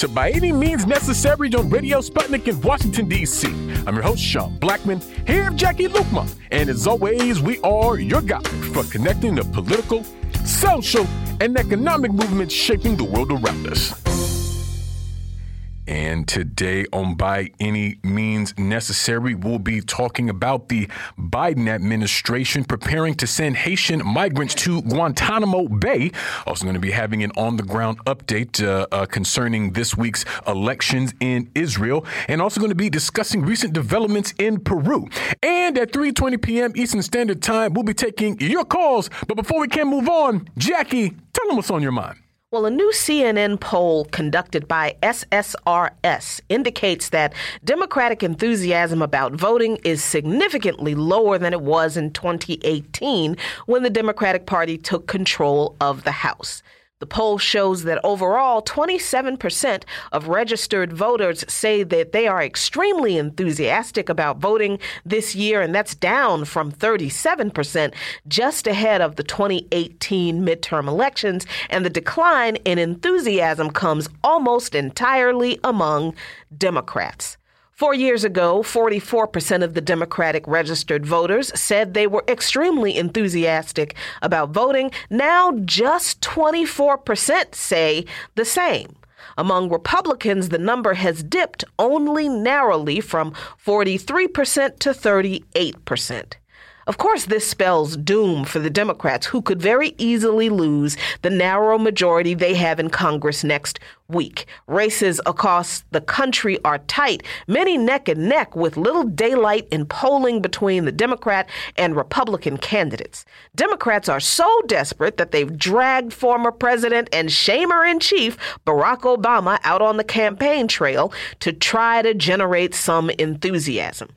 to By Any Means Necessary on Radio Sputnik in Washington, D.C. I'm your host, Sean Blackmon, here with Jacquie Luqman. And as always, we are your guide for connecting the political, social, and economic movements shaping the world around us. And today on By Any Means Necessary, we'll be talking about the Biden administration preparing to send Haitian migrants to Guantanamo Bay. Also going to be having an on-the-ground update concerning this week's elections in Israel, and also going to be discussing recent developments in Peru. And at 3:20 p.m. Eastern Standard Time, we'll be taking your calls. But before we can move on, Jacquie, tell them what's on your mind. Well, a new CNN poll conducted by SSRS indicates that Democratic enthusiasm about voting is significantly lower than it was in 2018 when the Democratic Party took control of the House. The poll shows that overall, 27% of registered voters say that they are extremely enthusiastic about voting this year, and that's down from 37% just ahead of the 2018 midterm elections. And the decline in enthusiasm comes almost entirely among Democrats. 4 years ago, 44% of the Democratic registered voters said they were extremely enthusiastic about voting. Now, just 24% say the same. Among Republicans, the number has dipped only narrowly from 43% to 38%. Of course, this spells doom for the Democrats, who could very easily lose the narrow majority they have in Congress next week. Races across the country are tight, many neck and neck, with little daylight in polling between the Democrat and Republican candidates. Democrats are so desperate that they've dragged former president and shamer-in-chief Barack Obama out on the campaign trail to try to generate some enthusiasm.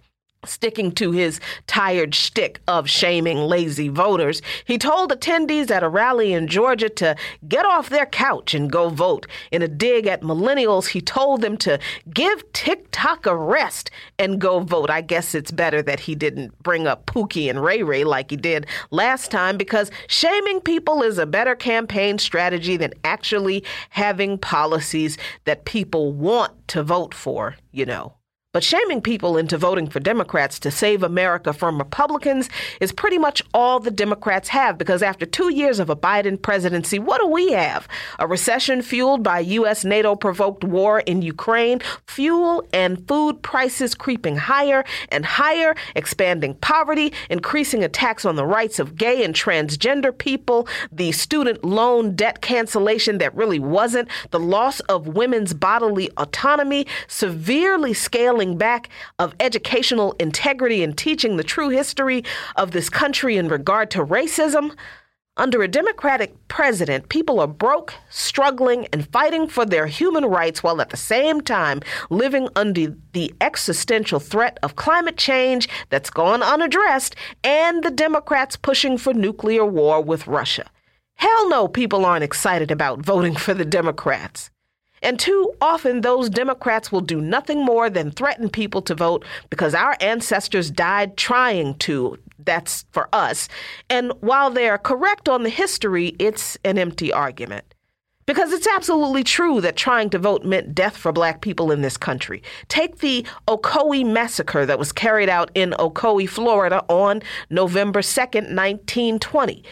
Sticking to his tired shtick of shaming lazy voters, he told attendees at a rally in Georgia to get off their couch and go vote. In a dig at millennials, he told them to give TikTok a rest and go vote. I guess it's better that he didn't bring up Pookie and Ray Ray like he did last time, because shaming people is a better campaign strategy than actually having policies that people want to vote for, you know. But shaming people into voting for Democrats to save America from Republicans is pretty much all the Democrats have, because after 2 years of a Biden presidency, what do we have? A recession fueled by U.S. NATO-provoked war in Ukraine, fuel and food prices creeping higher and higher, expanding poverty, increasing attacks on the rights of gay and transgender people, the student loan debt cancellation that really wasn't, the loss of women's bodily autonomy, severely scaling back of educational integrity and teaching the true history of this country in regard to racism. Under a Democratic president, people are broke, struggling, and fighting for their human rights, while at the same time living under the existential threat of climate change that's gone unaddressed, and the Democrats pushing for nuclear war with Russia. Hell no, people aren't excited about voting for the Democrats. And too often, those Democrats will do nothing more than threaten people to vote because our ancestors died trying to. That's for us. And while they are correct on the history, it's an empty argument. Because it's absolutely true that trying to vote meant death for black people in this country. Take the Ocoee massacre that was carried out in Ocoee, Florida on November 2nd, 1920.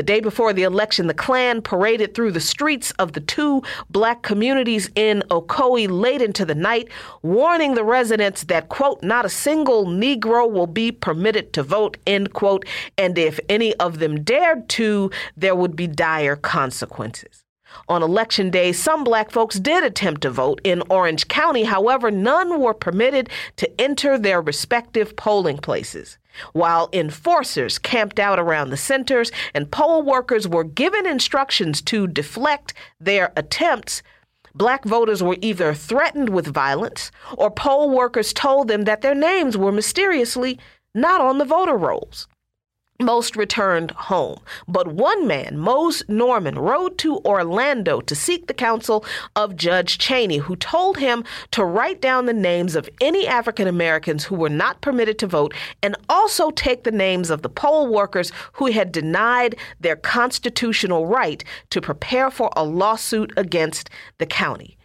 The day before the election, the Klan paraded through the streets of the two black communities in Ocoee late into the night, warning the residents that, quote, not a single Negro will be permitted to vote, end quote, and if any of them dared to, there would be dire consequences. On Election Day, some black folks did attempt to vote in Orange County. However, none were permitted to enter their respective polling places, while enforcers camped out around the centers and poll workers were given instructions to deflect their attempts. Black voters were either threatened with violence or poll workers told them that their names were mysteriously not on the voter rolls. Most returned home, but one man, Mose Norman, rode to Orlando to seek the counsel of Judge Cheney, who told him to write down the names of any African Americans who were not permitted to vote and also take the names of the poll workers who had denied their constitutional right to prepare for a lawsuit against the county.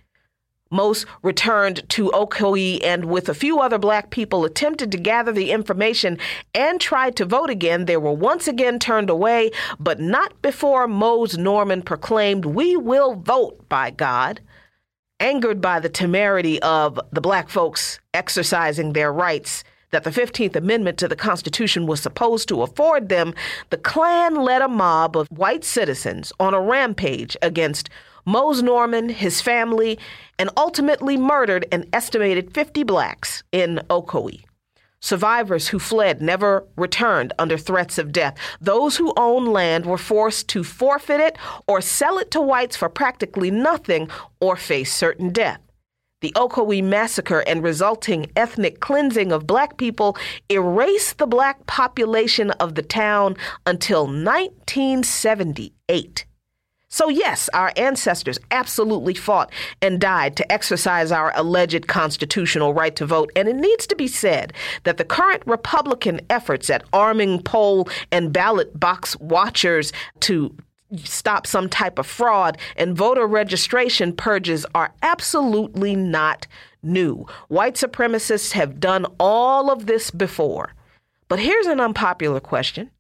Most returned to Ocoee and with a few other black people attempted to gather the information and tried to vote again. They were once again turned away, but not before Mose Norman proclaimed, "We will vote, by God." Angered by the temerity of the black folks exercising their rights that the 15th Amendment to the Constitution was supposed to afford them, the Klan led a mob of white citizens on a rampage against Mose Norman, his family, and ultimately murdered an estimated 50 blacks in Ocoee. Survivors who fled never returned under threats of death. Those who owned land were forced to forfeit it or sell it to whites for practically nothing or face certain death. The Ocoee massacre and resulting ethnic cleansing of black people erased the black population of the town until 1978. So yes, our ancestors absolutely fought and died to exercise our alleged constitutional right to vote. And it needs to be said that the current Republican efforts at arming poll and ballot box watchers to stop some type of fraud and voter registration purges are absolutely not new. White supremacists have done all of this before. But here's an unpopular question.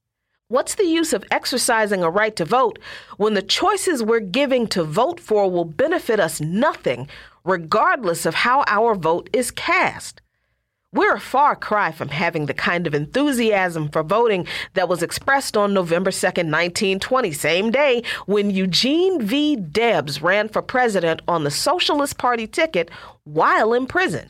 What's the use of exercising a right to vote when the choices we're giving to vote for will benefit us nothing, regardless of how our vote is cast? We're a far cry from having the kind of enthusiasm for voting that was expressed on November 2nd, 1920, same day when Eugene V. Debs ran for president on the Socialist Party ticket while in prison.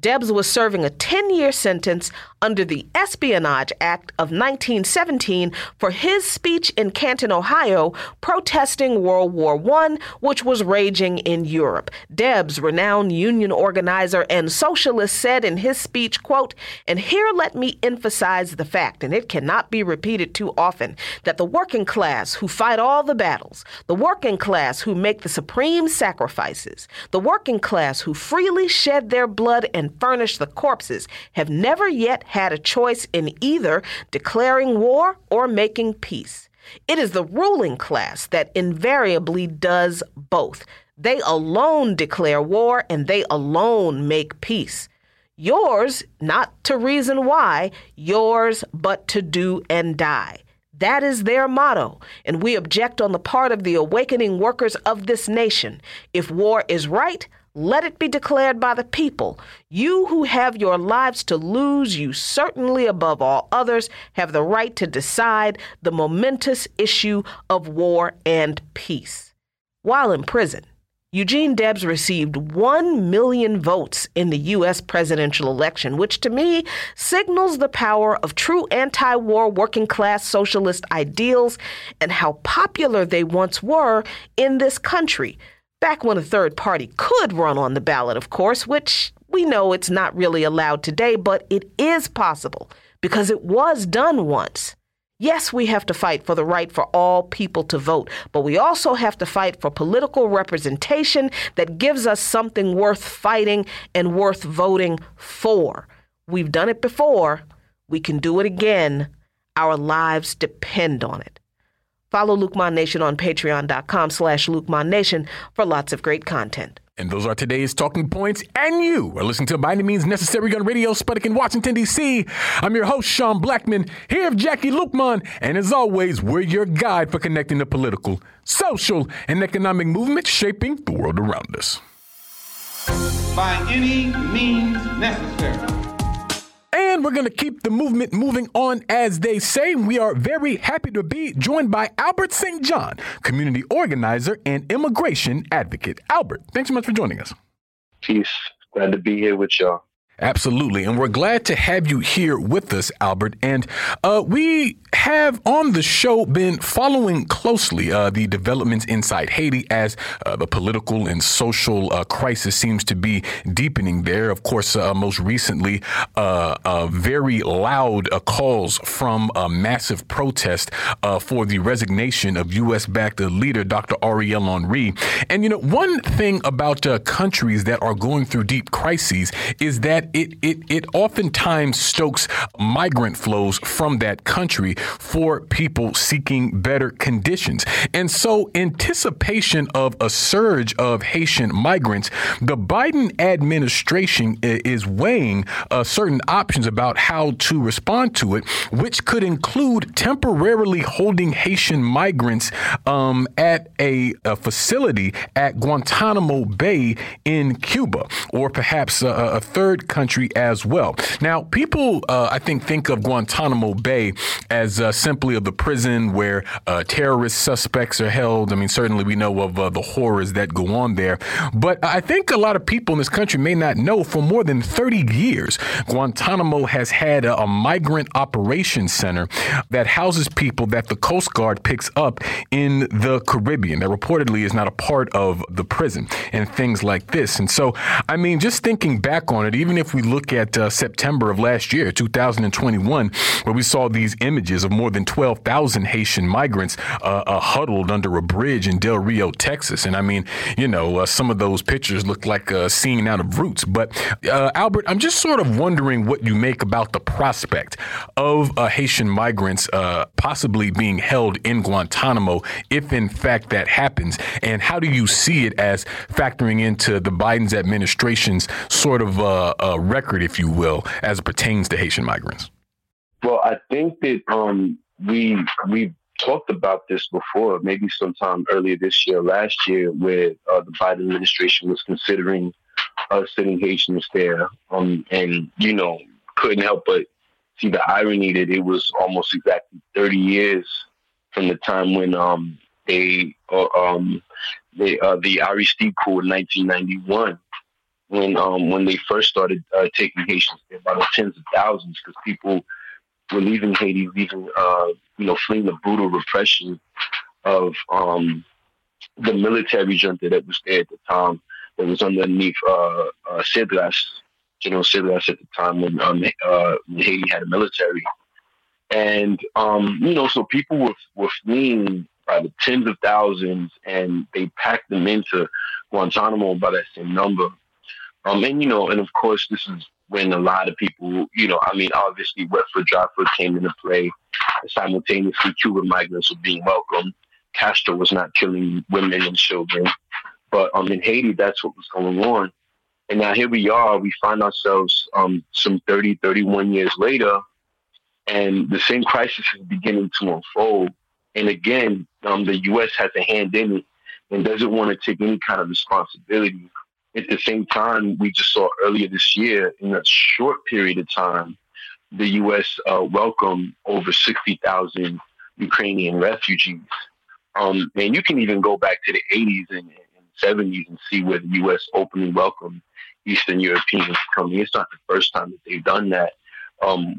Debs was serving a 10-year sentence under the Espionage Act of 1917 for his speech in Canton, Ohio, protesting World War I, which was raging in Europe. Debs, renowned union organizer and socialist, said in his speech, quote, "And here let me emphasize the fact, and it cannot be repeated too often, that the working class who fight all the battles, the working class who make the supreme sacrifices, the working class who freely shed their blood and furnish the corpses, have never yet had a choice in either declaring war or making peace. It is the ruling class that invariably does both. They alone declare war and they alone make peace. Yours, not to reason why, yours but to do and die. That is their motto, and we object on the part of the awakening workers of this nation. If war is right, let it be declared by the people. You who have your lives to lose, you certainly above all others have the right to decide the momentous issue of war and peace." While in prison, Eugene Debs received 1 million votes in the U.S. presidential election, which to me signals the power of true anti-war working class socialist ideals and how popular they once were in this country. Back when a third party could run on the ballot, of course, which we know it's not really allowed today, but it is possible because it was done once. Yes, we have to fight for the right for all people to vote, but we also have to fight for political representation that gives us something worth fighting and worth voting for. We've done it before. We can do it again. Our lives depend on it. Follow Luqman Nation on patreon.com/LuqmanNation for lots of great content. And those are today's talking points. And you are listening to By Any Means Necessary on Radio Sputnik in Washington, D.C. I'm your host, Sean Blackmon, here with Jacquie Luqman. And as always, we're your guide for connecting the political, social, and economic movements shaping the world around us. By any means necessary. And we're going to keep the movement moving on, as they say. We are very happy to be joined by Albert Saint Jean, community organizer and immigration advocate. Albert, thanks so much for joining us. Peace. Glad to be here with y'all. Absolutely. And we're glad to have you here with us, Albert. And we have on the show been following closely the developments inside Haiti as the political and social crisis seems to be deepening there. Of course, most recently, very loud calls from a massive protest for the resignation of U.S.-backed leader Dr. Ariel Henry. And, you know, one thing about countries that are going through deep crises is that that it oftentimes stokes migrant flows from that country for people seeking better conditions. And so anticipation of a surge of Haitian migrants, the Biden administration is weighing certain options about how to respond to it, which could include temporarily holding Haitian migrants at a facility at Guantanamo Bay in Cuba, or perhaps a third country as well. Now, people, I think of Guantanamo Bay as simply of the prison where terrorist suspects are held. I mean, certainly we know of the horrors that go on there. But I think a lot of people in this country may not know for more than 30 years, Guantanamo has had a migrant operations center that houses people that the Coast Guard picks up in the Caribbean that reportedly is not a part of the prison and things like this. And so, I mean, just thinking back on it, even if we look at September of last year, 2021, where we saw these images of more than 12,000 Haitian migrants huddled under a bridge in Del Rio, Texas. And I mean, you know, some of those pictures look like a scene out of Roots. But Albert, I'm just sort of wondering what you make about the prospect of Haitian migrants possibly being held in Guantanamo, if in fact that happens. And how do you see it as factoring into the Biden's administration's sort of record, if you will, as it pertains to Haitian migrants? Well, I think that we talked about this before, maybe sometime earlier this year, last year, where the Biden administration was considering sending Haitians there, and, you know, couldn't help but see the irony that it was almost exactly 30 years from the time when the Aristide coup in 1991, when they first started taking Haitians there by the tens of thousands, because people were leaving Haiti, leaving fleeing the brutal repression of the military junta that was there at the time, that was underneath Cedras, General Cedras at the time when Haiti had a military. And, so people were fleeing by the tens of thousands, and they packed them into Guantanamo by that same number. And of course, this is when a lot of people, obviously Wetford Dryford came into play. Simultaneously, Cuban migrants were being welcomed. Castro was not killing women and children. But in Haiti, that's what was going on. And now here we are, we find ourselves some 30, 31 years later, and the same crisis is beginning to unfold. And again, the U.S. has a hand in it and doesn't want to take any kind of responsibility. At the same time, we just saw earlier this year, in a short period of time, the U.S. welcomed over 60,000 Ukrainian refugees. And you can even go back to the 80s and 70s and see where the U.S. openly welcomed Eastern Europeans coming. It's not the first time that they've done that.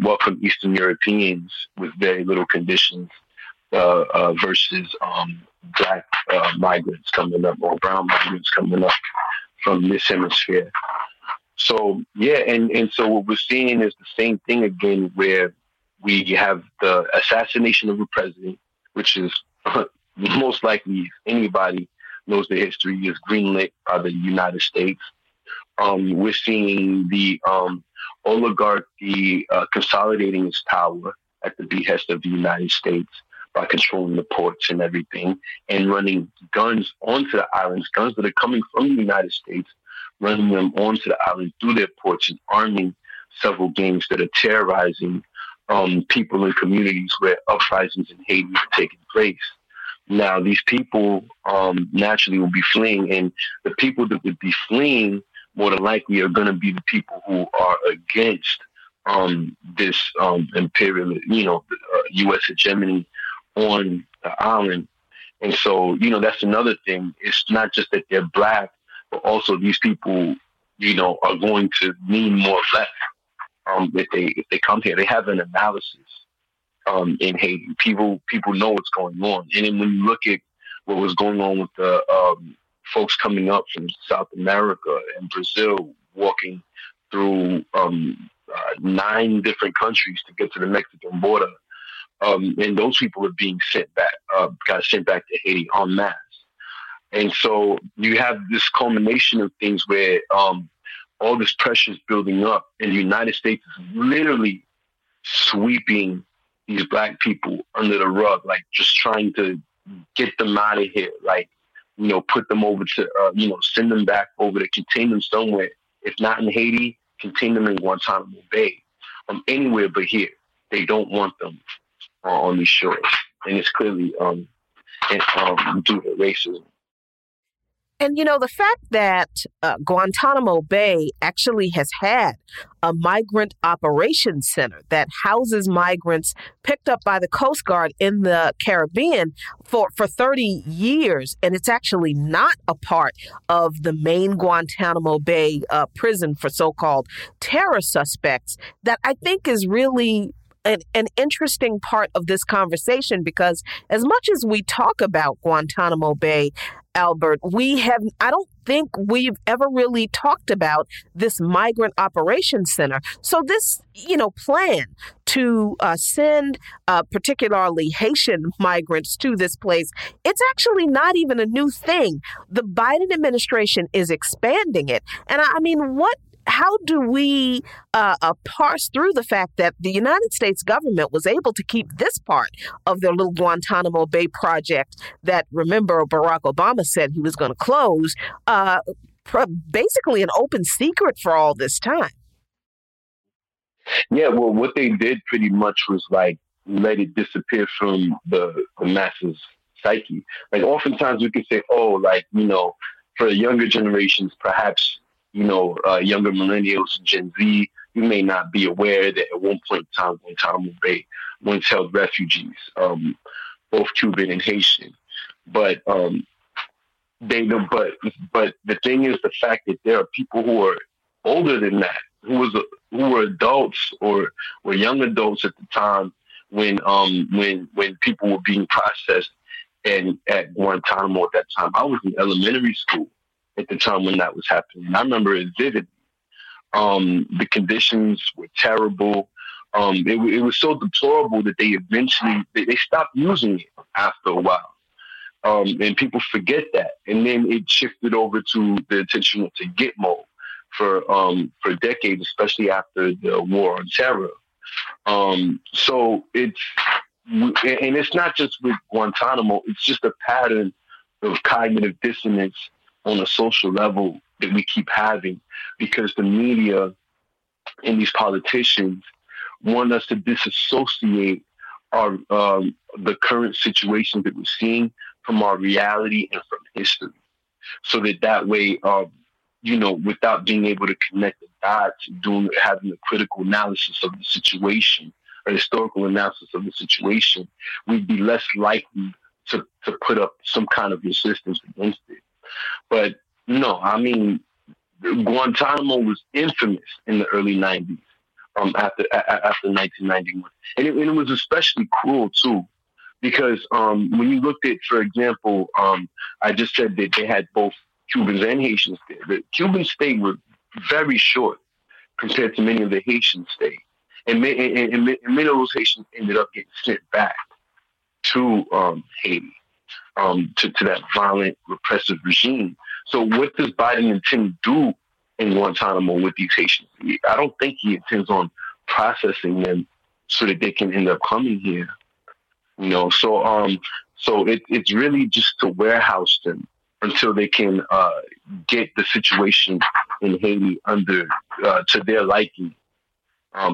Welcome Eastern Europeans with very little conditions versus black migrants coming up, or brown migrants coming up from this hemisphere. So, yeah, and so what we're seeing is the same thing again, where we have the assassination of a president, which is most likely, if anybody knows the history, is greenlit by the United States. We're seeing the oligarchy consolidating its power at the behest of the United States by controlling the ports and everything, and running guns onto the islands, guns that are coming from the United States, running them onto the island through their ports and arming several gangs that are terrorizing people in communities where uprisings in Haiti are taking place. Now, these people naturally will be fleeing, and the people that would be fleeing more than likely are going to be the people who are against this imperial, U.S. hegemony on the island. And so, that's another thing. It's not just that they're black, but also these people, are going to mean more left if they come here. They have an analysis in Haiti. People know what's going on. And then when you look at what was going on with the folks coming up from South America and Brazil, walking through 9 different countries to get to the Mexican border, and those people are being sent back to Haiti en masse. And so you have this culmination of things where all this pressure is building up, and the United States is literally sweeping these black people under the rug, like just trying to get them out of here, like, you know, put them over to, send them back over to contain them somewhere. If not in Haiti, contain them in Guantanamo Bay, anywhere but here. They don't want them on these shores. And it's clearly due to racism. And, you know, the fact that Guantanamo Bay actually has had a migrant operations center that houses migrants picked up by the Coast Guard in the Caribbean for 30 years. And it's actually not a part of the main Guantanamo Bay prison for so-called terror suspects, that I think is really an interesting part of this conversation, because as much as we talk about Guantanamo Bay, Albert, I don't think we've ever really talked about this migrant operations center. So this, plan to send particularly Haitian migrants to this place, it's actually not even a new thing. The Biden administration is expanding it. And how do we parse through the fact that the United States government was able to keep this part of their little Guantanamo Bay project that, remember, Barack Obama said he was going to close, basically an open secret for all this time? Yeah, well, what they did pretty much was like let it disappear from the masses' psyche. Like oftentimes we could say, for younger generations, perhaps, younger millennials and Gen Z, you may not be aware that at one point in time, Guantanamo Bay once held refugees, both Cuban and Haitian. But but the thing is, the fact that there are people who are older than that, who were adults or were young adults at the time when people were being processed and at Guantanamo at that time. I was in elementary school at the time when that was happening. And I remember it vividly. The conditions were terrible. It was so deplorable that they stopped using it after a while. And people forget that. And then it shifted over to the attention to Gitmo for decades, especially after the war on terror. So it's not just with Guantanamo, it's just a pattern of cognitive dissonance on a social level that we keep having, because the media and these politicians want us to disassociate our the current situations that we're seeing from our reality and from history, so that way, without being able to connect the dots, having a critical analysis of the situation or historical analysis of the situation, we'd be less likely to put up some kind of resistance against it. But no, Guantanamo was infamous in the early 90s, after 1991. And it was especially cruel, too, because when you looked at, for example, I just said that they had both Cubans and Haitians there. The Cuban stay were very short compared to many of the Haitian stay. And many of those Haitians ended up getting sent back to Haiti. To that violent, repressive regime. So what does Biden intend to do in Guantanamo with these Haitians? I don't think he intends on processing them so that they can end up coming here. So it's really just to warehouse them until they can get the situation in Haiti under to their liking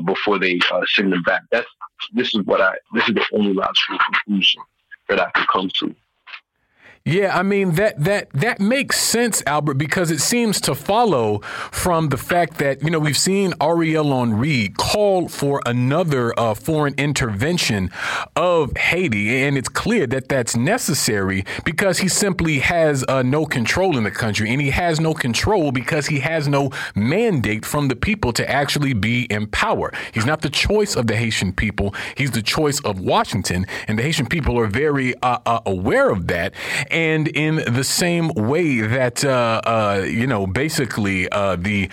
before they send them back. This is the only logical conclusion that I could come to. Yeah, that makes sense, Albert, because it seems to follow from the fact that, we've seen Ariel Henry call for another foreign intervention of Haiti. And it's clear that that's necessary because he simply has no control in the country, and he has no control because he has no mandate from the people to actually be in power. He's not the choice of the Haitian people. He's the choice of Washington. And the Haitian people are very aware of that. And in the same way that, basically the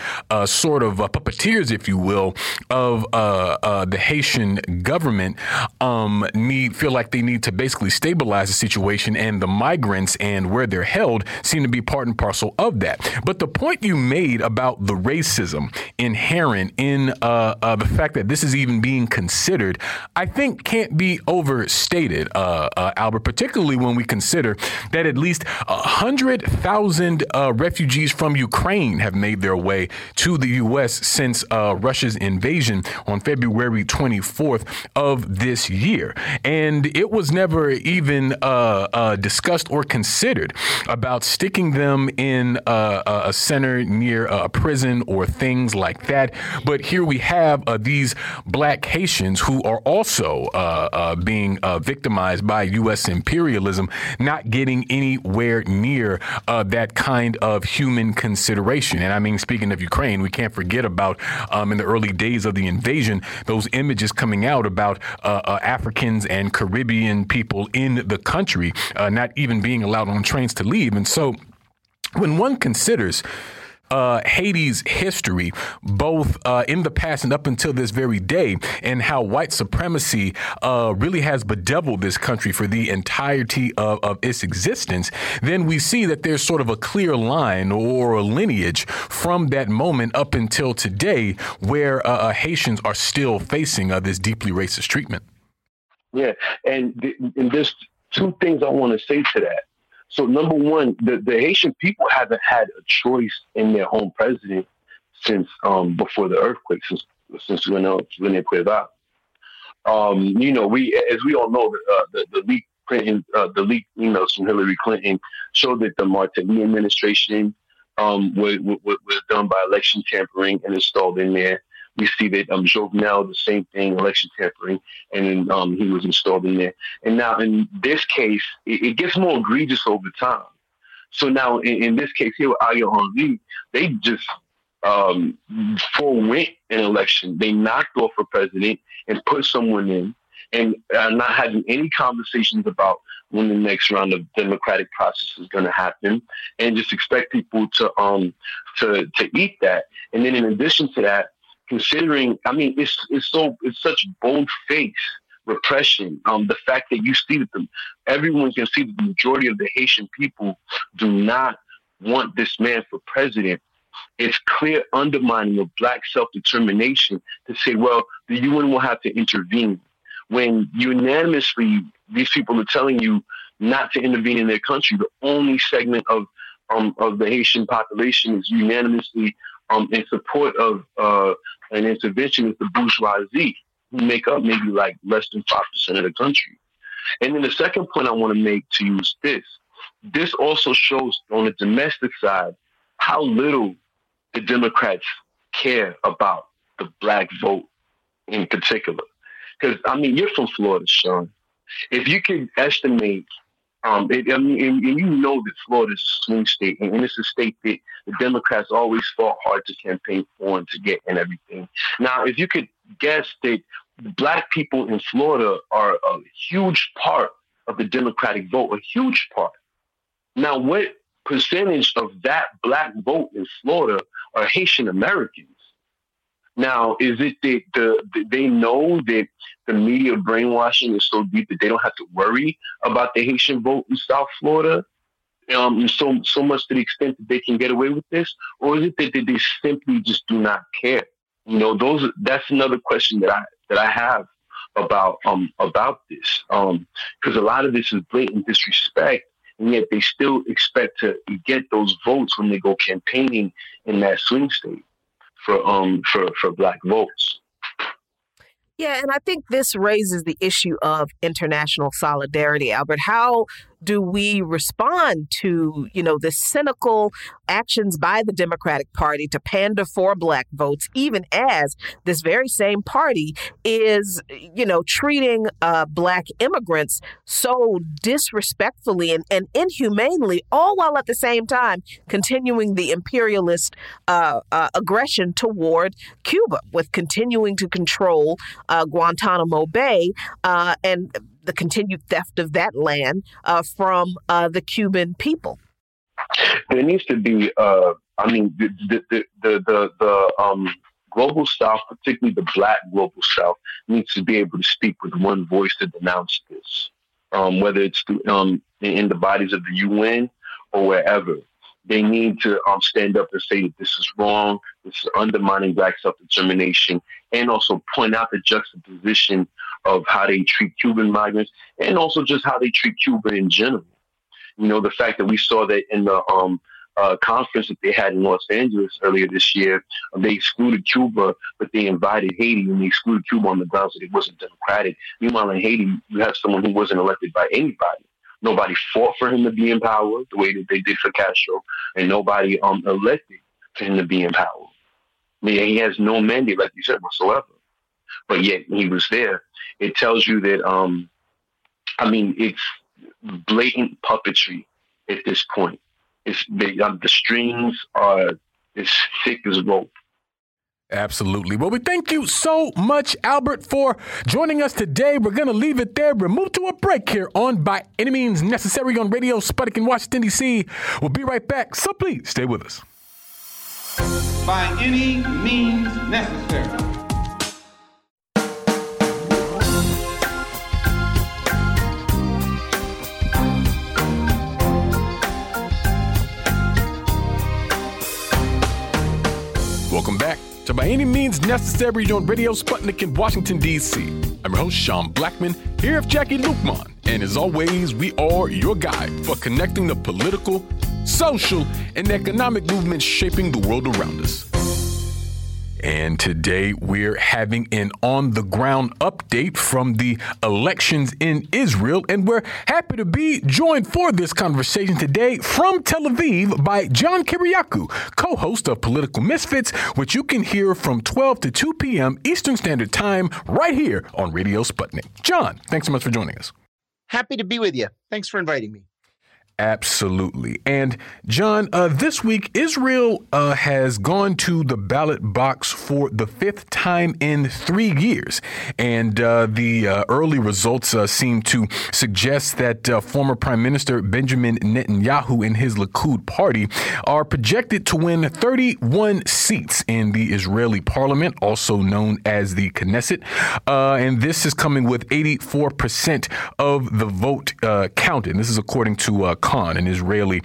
sort of puppeteers, if you will, of of the Haitian government feel like they need to basically stabilize the situation, and the migrants and where they're held seem to be part and parcel of that. But the point you made about the racism inherent in the fact that this is even being considered, I think can't be overstated, Albert, particularly when we consider that at least 100,000 refugees from Ukraine have made their way to the U.S. since Russia's invasion on February 24th of this year. And it was never even discussed or considered about sticking them in a center near a prison or things like that. But here we have these black Haitians who are also being victimized by U.S. imperialism, not getting anywhere near that kind of human consideration. And I mean, speaking of Ukraine, we can't forget about in the early days of the invasion, those images coming out about Africans and Caribbean people in the country not even being allowed on trains to leave. And so when one considers Haiti's history, both in the past and up until this very day, and how white supremacy really has bedeviled this country for the entirety of its existence, then we see that there's sort of a clear line or a lineage from that moment up until today where Haitians are still facing this deeply racist treatment. Yeah, and there's two things I want to say to that. So number one, the Haitian people haven't had a choice in their own president since before the earthquake, since Rene Préval. You know, as we all know, the leaked emails from Hillary Clinton showed that the Martelly administration was done by election tampering and installed in there. We see that Jovenel, the same thing, election tampering, and then he was installed in there. And now in this case, it gets more egregious over time. So now in this case here with Ariel Henry, they just forewent an election. They knocked off a president and put someone in, and not having any conversations about when the next round of democratic process is going to happen, and just expect people to eat that. And then in addition to that, considering, I mean, it's such bold-faced repression. The fact that you see that everyone can see that the majority of the Haitian people do not want this man for president. It's clear undermining of black self-determination to say, well, the UN will have to intervene, when unanimously these people are telling you not to intervene in their country. The only segment of the Haitian population is unanimously in support of an intervention with the bourgeoisie, who make up maybe like less than 5% of the country. And then the second point I want to make to you is this. This also shows on the domestic side how little the Democrats care about the black vote in particular. Because, I mean, you're from Florida, Sean. If you can estimate, and you know that Florida is a swing state, and it's a state that the Democrats always fought hard to campaign for and to get and everything. Now, if you could guess that black people in Florida are a huge part of the Democratic vote, a huge part. Now, what percentage of that black vote in Florida are Haitian Americans? Now, is it that they know that the media brainwashing is so deep that they don't have to worry about the Haitian vote in South Florida, so much to the extent that they can get away with this? Or is it that they simply just do not care? You know, that's another question that I have about this, because a lot of this is blatant disrespect, and yet they still expect to get those votes when they go campaigning in that swing state for black votes. Yeah, and I think this raises the issue of international solidarity, Albert. How do we respond to, the cynical actions by the Democratic Party to pander for black votes, even as this very same party is, treating black immigrants so disrespectfully and inhumanely, all while at the same time continuing the imperialist aggression toward Cuba, with continuing to control Guantanamo Bay and the continued theft of that land from the Cuban people? There needs to be, I mean, the Global South, particularly the Black Global South, needs to be able to speak with one voice to denounce this, whether it's through, in the bodies of the UN or wherever. They need to stand up and say that this is wrong, this is undermining Black self-determination, and also point out the juxtaposition of how they treat Cuban migrants and also just how they treat Cuba in general. You know, the fact that we saw that in the conference that they had in Los Angeles earlier this year, they excluded Cuba, but they invited Haiti, and they excluded Cuba on the grounds that it wasn't democratic. Meanwhile, in Haiti, you have someone who wasn't elected by anybody. Nobody fought for him to be in power the way that they did for Castro, and nobody elected for him to be in power. I mean, he has no mandate, like you said, whatsoever. But yet he was there. It tells you that, it's blatant puppetry at this point. It's the strings are as thick as rope. Absolutely. Well, we thank you so much, Albert, for joining us today. We're going to leave it there. We'll move to a break here on By Any Means Necessary on Radio Sputnik in Washington, D.C. We'll be right back, so please stay with us. By any means necessary. Welcome back to By Any Means Necessary on Radio Sputnik in Washington, D.C. I'm your host, Sean Blackmon, here with Jacquie Luqman. And as always, we are your guide for connecting the political, social, and economic movements shaping the world around us. And today we're having an on-the-ground update from the elections in Israel. And we're happy to be joined for this conversation today from Tel Aviv by John Kiriakou, co-host of Political Misfits, which you can hear from 12 to 2 p.m. Eastern Standard Time right here on Radio Sputnik. John, thanks so much for joining us. Happy to be with you. Thanks for inviting me. Absolutely. And John, this week, Israel has gone to the ballot box for the fifth time in 3 years. And the early results seem to suggest that former Prime Minister Benjamin Netanyahu and his Likud party are projected to win 31 seats in the Israeli parliament, also known as the Knesset. And this is coming with 84% of the vote counted. This is according to an Israeli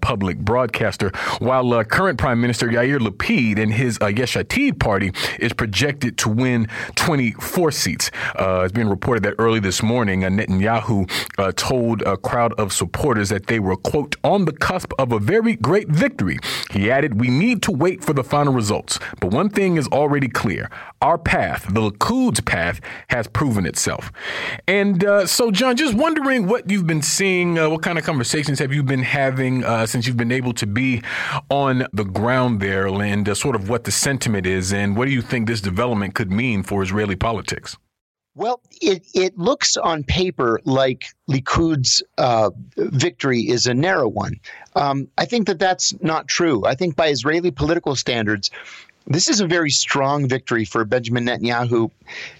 public broadcaster, while current Prime Minister Yair Lapid and his Yesh Atid party is projected to win 24 seats. It's being reported that early this morning, Netanyahu told a crowd of supporters that they were, quote, on the cusp of a very great victory. He added, we need to wait for the final results. But one thing is already clear. Our path, the Likud's path, has proven itself. And so, John, just wondering what you've been seeing, what kind of conversations have you been having since you've been able to be on the ground there, and sort of what the sentiment is, and what do you think this development could mean for Israeli politics? Well, it looks on paper like Likud's victory is a narrow one. I think that that's not true. I think by Israeli political standards, this is a very strong victory for Benjamin Netanyahu,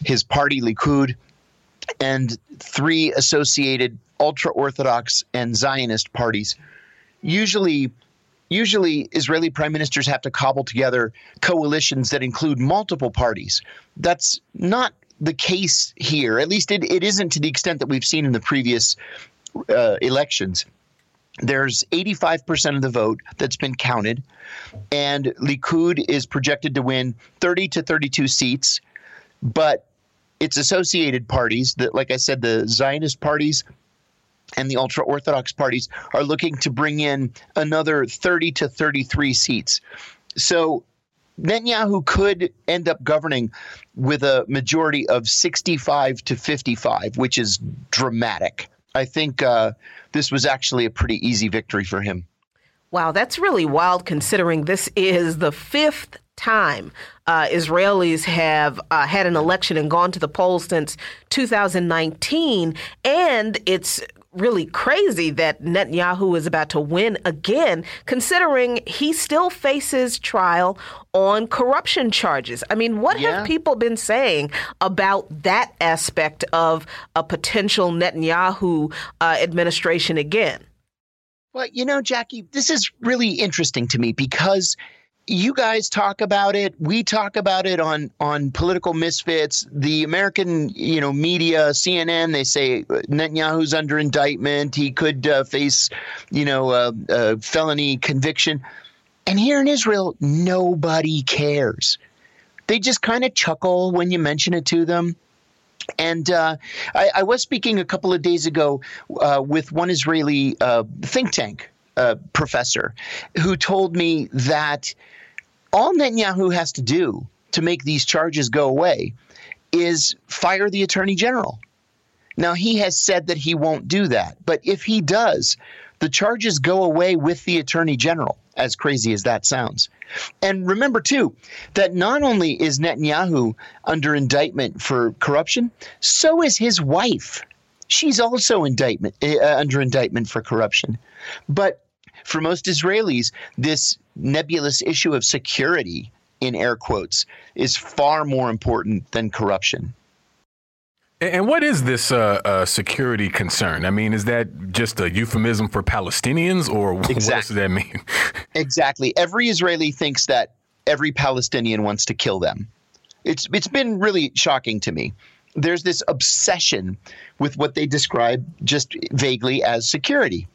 his party Likud, and three associated ultra-Orthodox and Zionist parties. Usually Israeli prime ministers have to cobble together coalitions that include multiple parties. That's not the case here. At least it isn't to the extent that we've seen in the previous elections. There's 85% of the vote that's been counted, and Likud is projected to win 30 to 32 seats, but its associated parties, that, like I said, the Zionist parties and the ultra-Orthodox parties, are looking to bring in another 30 to 33 seats. So Netanyahu could end up governing with a majority of 65 to 55, which is dramatic. I think this was actually a pretty easy victory for him. Wow, that's really wild considering this is the fifth time Israelis have had an election and gone to the polls since 2019. And it's really crazy that Netanyahu is about to win again, considering he still faces trial on corruption charges. I mean, what have people been saying about that aspect of a potential Netanyahu administration again? Well, Jacquie, this is really interesting to me because You guys talk about it. We talk about it on Political Misfits. The American, media, CNN, they say Netanyahu's under indictment. He could face, a felony conviction. And here in Israel, nobody cares. They just kind of chuckle when you mention it to them. And I was speaking a couple of days ago with one Israeli think tank professor who told me that all Netanyahu has to do to make these charges go away is fire the attorney general. Now, he has said that he won't do that, but if he does, the charges go away with the attorney general, as crazy as that sounds. And remember, too, that not only is Netanyahu under indictment for corruption, so is his wife. She's also under indictment for corruption. But for most Israelis, this nebulous issue of security, in air quotes, is far more important than corruption. And what is this security concern? I mean, is that just a euphemism for Palestinians, or what else does that mean? Exactly. Every Israeli thinks that every Palestinian wants to kill them. It's been really shocking to me. There's this obsession with what they describe just vaguely as security.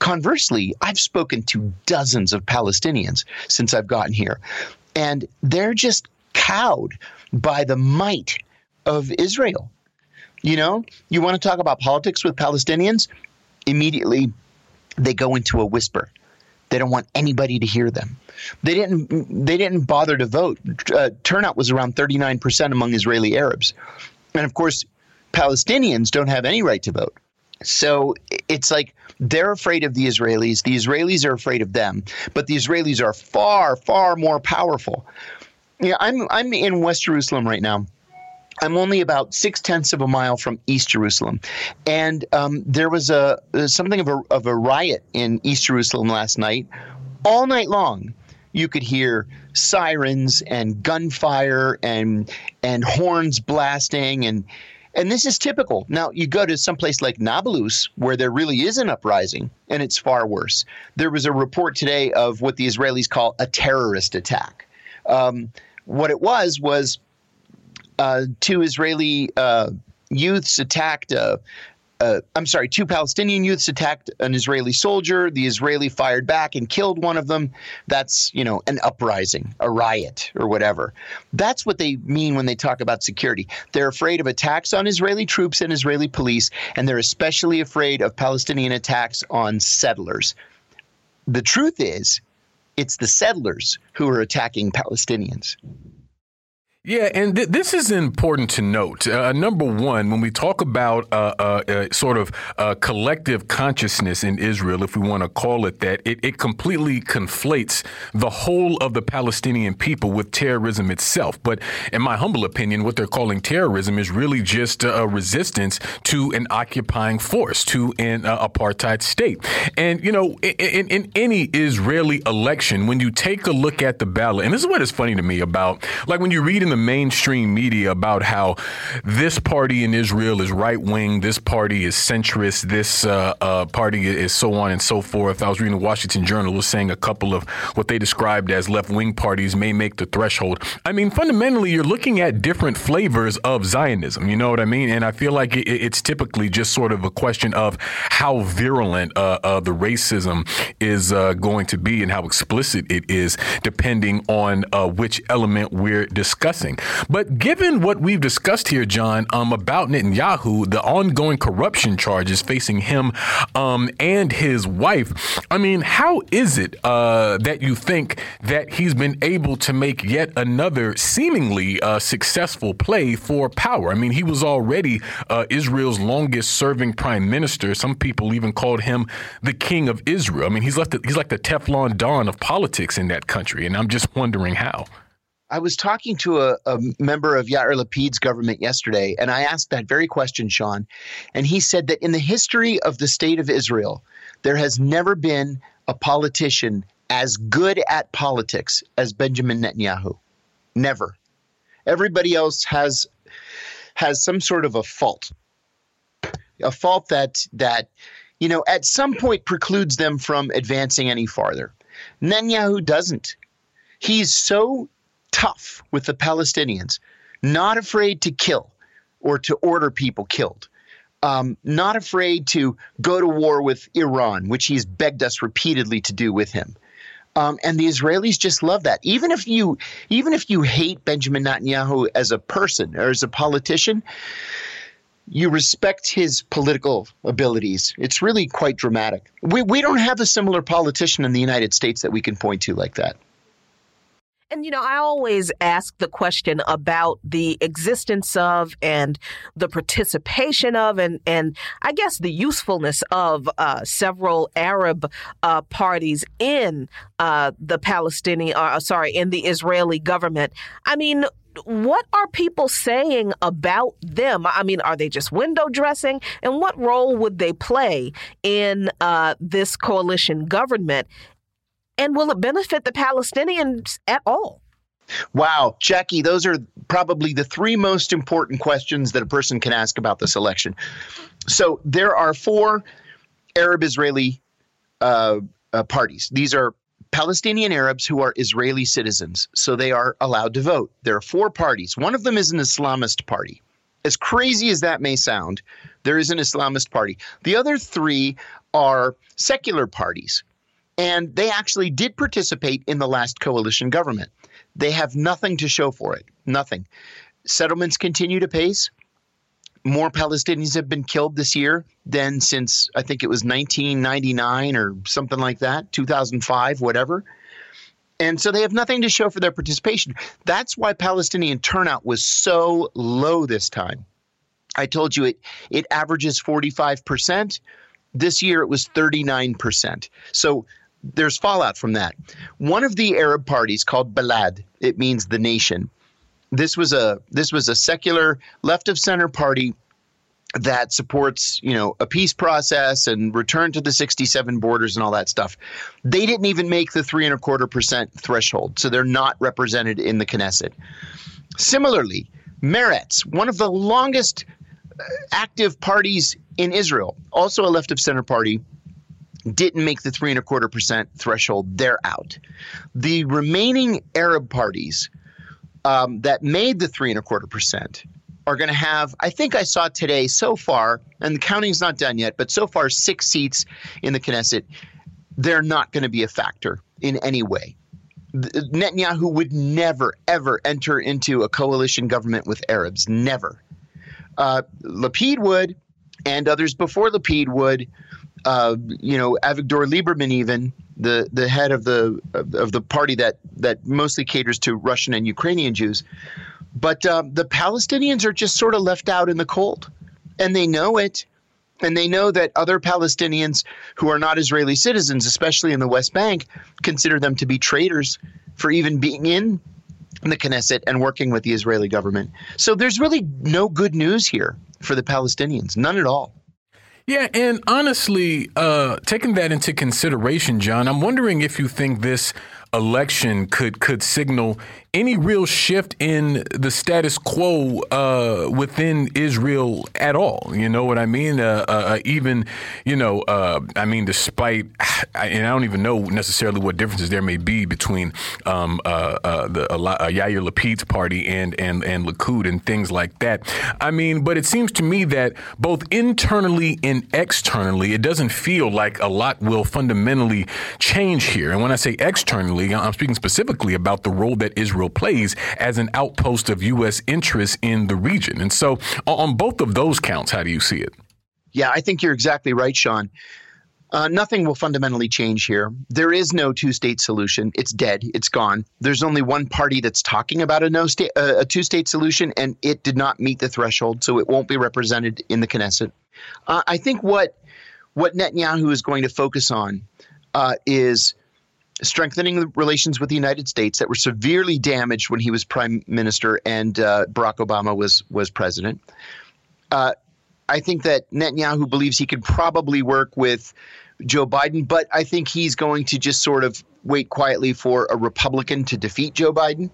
Conversely, I've spoken to dozens of Palestinians since I've gotten here, and they're just cowed by the might of Israel. You know, you want to talk about politics with Palestinians? Immediately, they go into a whisper. They don't want anybody to hear them. They didn't bother to vote. Turnout was around 39% among Israeli Arabs. And of course, Palestinians don't have any right to vote. So it's like they're afraid of the Israelis. The Israelis are afraid of them. But the Israelis are far, far more powerful. Yeah, I'm in West Jerusalem right now. I'm only about 0.6 miles from East Jerusalem. And there was something of a riot in East Jerusalem last night. All night long, you could hear sirens and gunfire and horns blasting. And this is typical. Now, you go to someplace like Nablus, where there really is an uprising, and it's far worse. There was a report today of what the Israelis call a terrorist attack. What it was... two Israeli youths attacked two Palestinian youths attacked an Israeli soldier. The Israeli fired back and killed one of them. That's, an uprising, a riot or whatever. That's what they mean when they talk about security. They're afraid of attacks on Israeli troops and Israeli police, and they're especially afraid of Palestinian attacks on settlers. The truth is, it's the settlers who are attacking Palestinians. Yeah, and this is important to note. Number one, when we talk about sort of collective consciousness in Israel, if we want to call it that, it completely conflates the whole of the Palestinian people with terrorism itself. But in my humble opinion, what they're calling terrorism is really just a resistance to an occupying force, to an apartheid state. And, in any Israeli election, when you take a look at the ballot, and this is what is funny to me about, like when you read in the mainstream media about how this party in Israel is right wing, this party is centrist, this party is so on and so forth. I was reading the Washington Journal was saying a couple of what they described as left wing parties may make the threshold. I mean, fundamentally, you're looking at different flavors of Zionism. You know what I mean? And I feel like it's typically just sort of a question of how virulent the racism is going to be and how explicit it is, depending on which element we're discussing. But given what we've discussed here, John, about Netanyahu, the ongoing corruption charges facing him and his wife, I mean, how is it that you think that he's been able to make yet another seemingly successful play for power? I mean, he was already Israel's longest serving prime minister. Some people even called him the king of Israel. I mean, he's like the Teflon Don of politics in that country. And I'm just wondering how. I was talking to a member of Yair Lapid's government yesterday, and I asked that very question, Sean. And he said that in the history of the state of Israel, there has never been a politician as good at politics as Benjamin Netanyahu. Never. Everybody else has some sort of a fault that at some point precludes them from advancing any farther. Netanyahu doesn't. He's so tough with the Palestinians, not afraid to kill or to order people killed, not afraid to go to war with Iran, which he's begged us repeatedly to do with him. And the Israelis just love that. Even if you hate Benjamin Netanyahu as a person or as a politician, you respect his political abilities. It's really quite dramatic. We don't have a similar politician in the United States that we can point to like that. And, you know, I always ask the question about the existence of and the participation of and I guess the usefulness of several Arab parties in the Palestinian in the Israeli government. I mean, what are people saying about them? I mean, are they just window dressing? And what role would they play in this coalition government? And will it benefit the Palestinians at all? Wow, Jackie, those are probably the three most important questions that a person can ask about this election. So there are four Arab-Israeli parties. These are Palestinian Arabs who are Israeli citizens, so they are allowed to vote. There are four parties. One of them is an Islamist party. As crazy as that may sound, there is an Islamist party. The other three are secular parties. And they actually did participate in the last coalition government. They have nothing to show for it, nothing. Settlements continue to pace. More Palestinians have been killed this year than since, I think it was 1999 or something like that, 2005, whatever. And so they have nothing to show for their participation. That's why Palestinian turnout was so low this time. I told you it averages 45%. This year it was 39%. So there's fallout from that. One of the Arab parties called Balad, it means the nation. This was a secular left of center party that supports, you know, a peace process and return to the 67 borders and all that stuff. They didn't even make the 3.25% threshold, so they're not represented in the Knesset. Similarly, Meretz, one of the longest active parties in Israel, also a left of center party, didn't make the 3.25% threshold. They're out. The remaining Arab parties that made the 3.25% are going to have, I think I saw today so far, and the counting's not done yet, but so far 6 seats in the Knesset. They're not going to be a factor in any way. Netanyahu would never, ever enter into a coalition government with Arabs. Never. Lapid would, and others before Lapid would, Avigdor Lieberman, even the head of the party that mostly caters to Russian and Ukrainian Jews. But the Palestinians are just sort of left out in the cold, and they know it. And they know that other Palestinians who are not Israeli citizens, especially in the West Bank, consider them to be traitors for even being in the Knesset and working with the Israeli government. So there's really no good news here for the Palestinians, none at all. Yeah, and honestly, taking that into consideration, John, I'm wondering if you think this election could signal any real shift in the status quo within Israel at all. You know what I mean? Despite, I don't even know necessarily what differences there may be between the Yair Lapid's party and Likud and things like that. I mean, but it seems to me that both internally and externally, it doesn't feel like a lot will fundamentally change here. And when I say externally, I'm speaking specifically about the role that Israel plays as an outpost of U.S. interests in the region. And so on both of those counts, how do you see it? Yeah, I think you're exactly right, Sean. Nothing will fundamentally change here. There is no two-state solution. It's dead. It's gone. There's only one party that's talking about a two-state solution, and it did not meet the threshold, so it won't be represented in the Knesset. I think what Netanyahu is going to focus on is strengthening the relations with the United States that were severely damaged when he was prime minister and Barack Obama was president. I think that Netanyahu believes he could probably work with Joe Biden, but I think he's going to just sort of wait quietly for a Republican to defeat Joe Biden.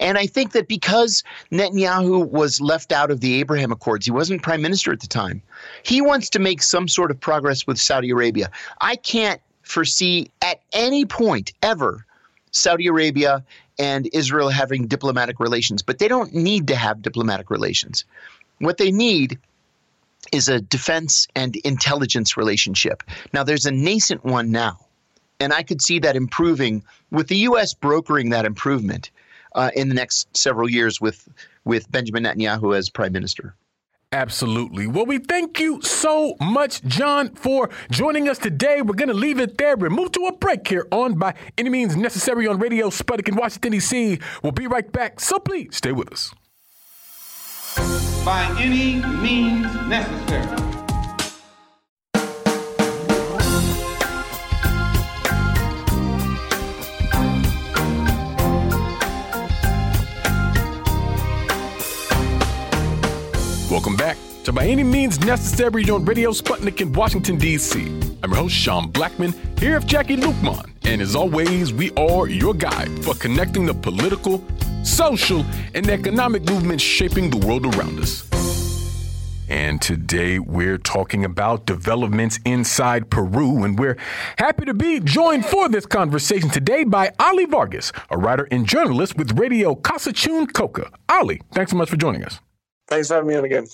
And I think that because Netanyahu was left out of the Abraham Accords, he wasn't prime minister at the time, he wants to make some sort of progress with Saudi Arabia. I can't foresee at any point ever Saudi Arabia and Israel having diplomatic relations. But they don't need to have diplomatic relations. What they need is a defense and intelligence relationship. Now, there's a nascent one now, and I could see that improving with the U.S. brokering that improvement in the next several years with Benjamin Netanyahu as prime minister. Absolutely. Well, we thank you so much, John, for joining us today. We're going to leave it there. We'll move to a break here on By Any Means Necessary on Radio Sputnik in Washington, D.C. We'll be right back, so please stay with us. By any means necessary. Welcome back to By Any Means Necessary on Radio Sputnik in Washington, D.C. I'm your host, Sean Blackmon, here with Jacquie Luqman. And as always, we are your guide for connecting the political, social, and economic movements shaping the world around us. And today we're talking about developments inside Peru, and we're happy to be joined for this conversation today by Ollie Vargas, a writer and journalist with Radio Casachun Coca. Ollie, thanks so much for joining us. Thanks for having me on again.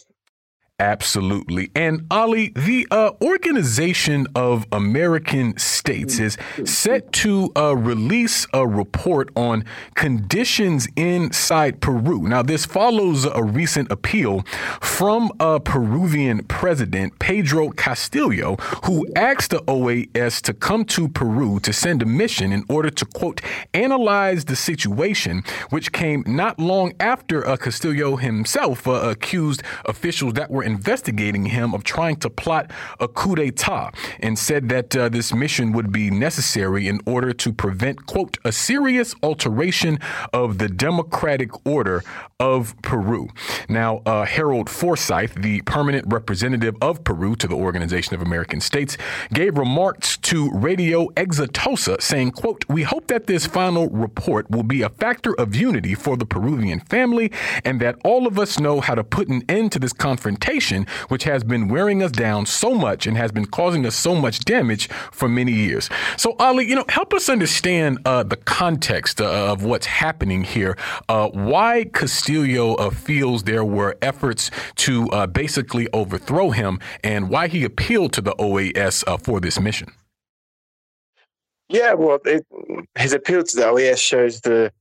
Absolutely. And Ollie, the Organization of American States is set to release a report on conditions inside Peru. Now, this follows a recent appeal from a Peruvian president, Pedro Castillo, who asked the OAS to come to Peru to send a mission in order to, quote, analyze the situation, which came not long after Castillo himself accused officials that were investigating him of trying to plot a coup d'etat, and said that this mission would be necessary in order to prevent, quote, a serious alteration of the democratic order of Peru. Now, Harold Forsyth, the permanent representative of Peru to the Organization of American States, gave remarks to Radio Exitosa saying, quote, we hope that this final report will be a factor of unity for the Peruvian family and that all of us know how to put an end to this confrontation, which has been wearing us down so much and has been causing us so much damage for many years. So, Ollie, help us understand the context of what's happening here. Why Castillo feels there were efforts to basically overthrow him, and why he appealed to the OAS for this mission. Yeah, well, his appeal to the OAS shows the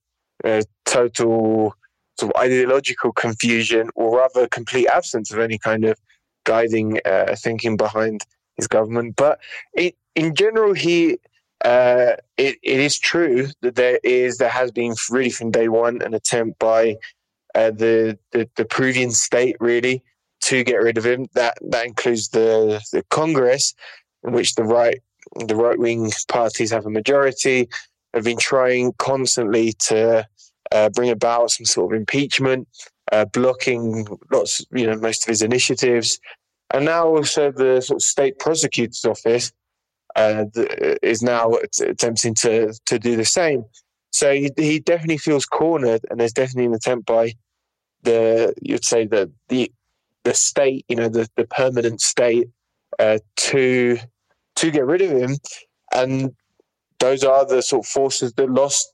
total sort of ideological confusion, or rather complete absence of any kind of guiding thinking behind his government. But in general, it is true that there has been really from day one an attempt by the Peruvian state really to get rid of him. That includes the Congress, in which the right wing parties have a majority. Have been trying constantly to bring about some sort of impeachment, blocking lots, most of his initiatives, and now also the sort of state prosecutor's office is now attempting to do the same. So he definitely feels cornered, and there's definitely an attempt by the state, the permanent state, to get rid of him, and those are the sort of forces that lost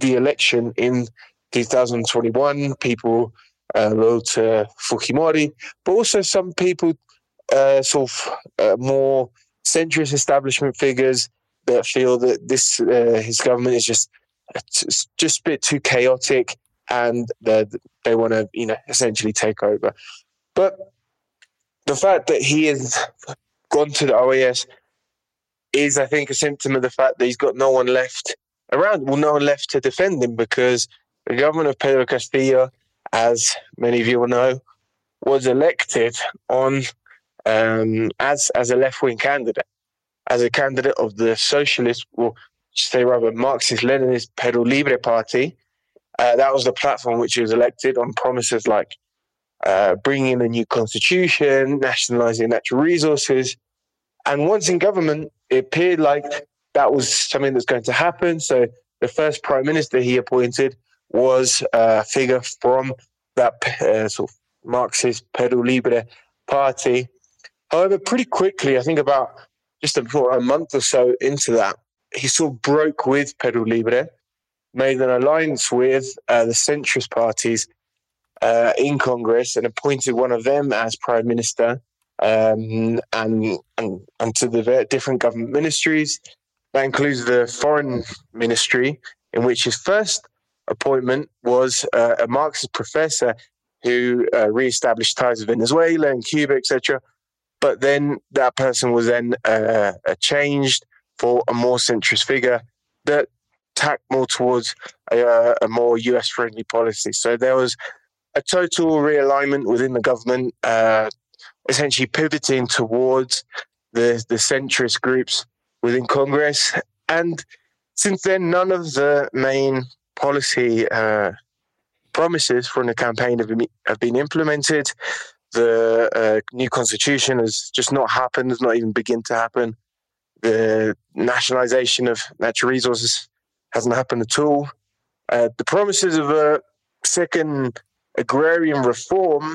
the election in 2021, people loyal to Fujimori, but also some people, more centrist establishment figures that feel that this his government is just a bit too chaotic, and they want to essentially take over. But the fact that he has gone to the OAS is, I think, a symptom of the fact that he's got no one left around. Well, no one left to defend him, because the government of Pedro Castillo, as many of you will know, was elected on as a left-wing candidate, as a candidate of the socialist, Marxist-Leninist Peru Libre party. That was the platform which he was elected on, promises like bringing in a new constitution, nationalizing natural resources. And once in government, it appeared like that was something that's going to happen. So the first prime minister he appointed was a figure from that sort of Marxist Peru Libre party. However, pretty quickly, I think about just a month or so into that, he sort of broke with Peru Libre, made an alliance with the centrist parties in Congress, and appointed one of them as prime minister, and to the different government ministries. That includes the foreign ministry, in which his first appointment was a Marxist professor who re-established ties with Venezuela and Cuba, etc. But then that person was then changed for a more centrist figure that tacked more towards a more US-friendly policy. So there was a total realignment within the government, essentially pivoting towards the centrist groups within Congress. And since then, none of the main policy promises from the campaign have been implemented. The new constitution has just not happened, has not even begun to happen. The nationalization of natural resources hasn't happened at all. The promises of a second agrarian reform,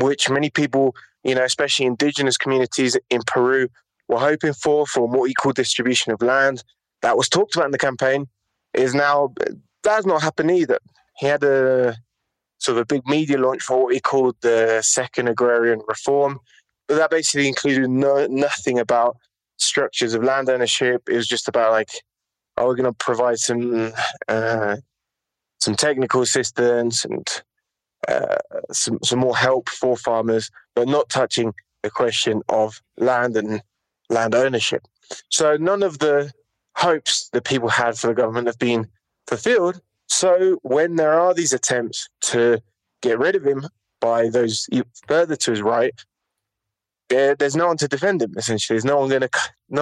which many people, especially indigenous communities in Peru, were hoping for a more equal distribution of land, that was talked about in the campaign, that's not happened either. He had a sort of a big media launch for what he called the second agrarian reform, but that basically included nothing about structures of land ownership. It was just about we're going to provide some technical assistance and some more help for farmers, but not touching the question of land and land ownership. So none of the hopes that people had for the government have been fulfilled. So when there are these attempts to get rid of him by those further to his right, there's no one to defend him. Essentially, there's no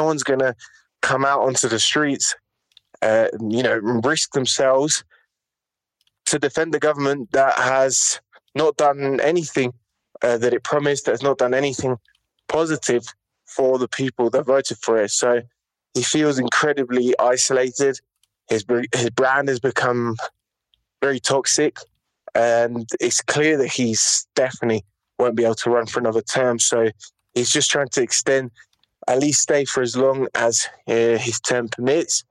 one's going to come out onto the streets, risk themselves to defend the government that has not done anything that it promised, that has not done anything positive for the people that voted for it. So he feels incredibly isolated. His brand has become very toxic, and it's clear that he's definitely won't be able to run for another term. So he's just trying to at least stay for as long as his term permits.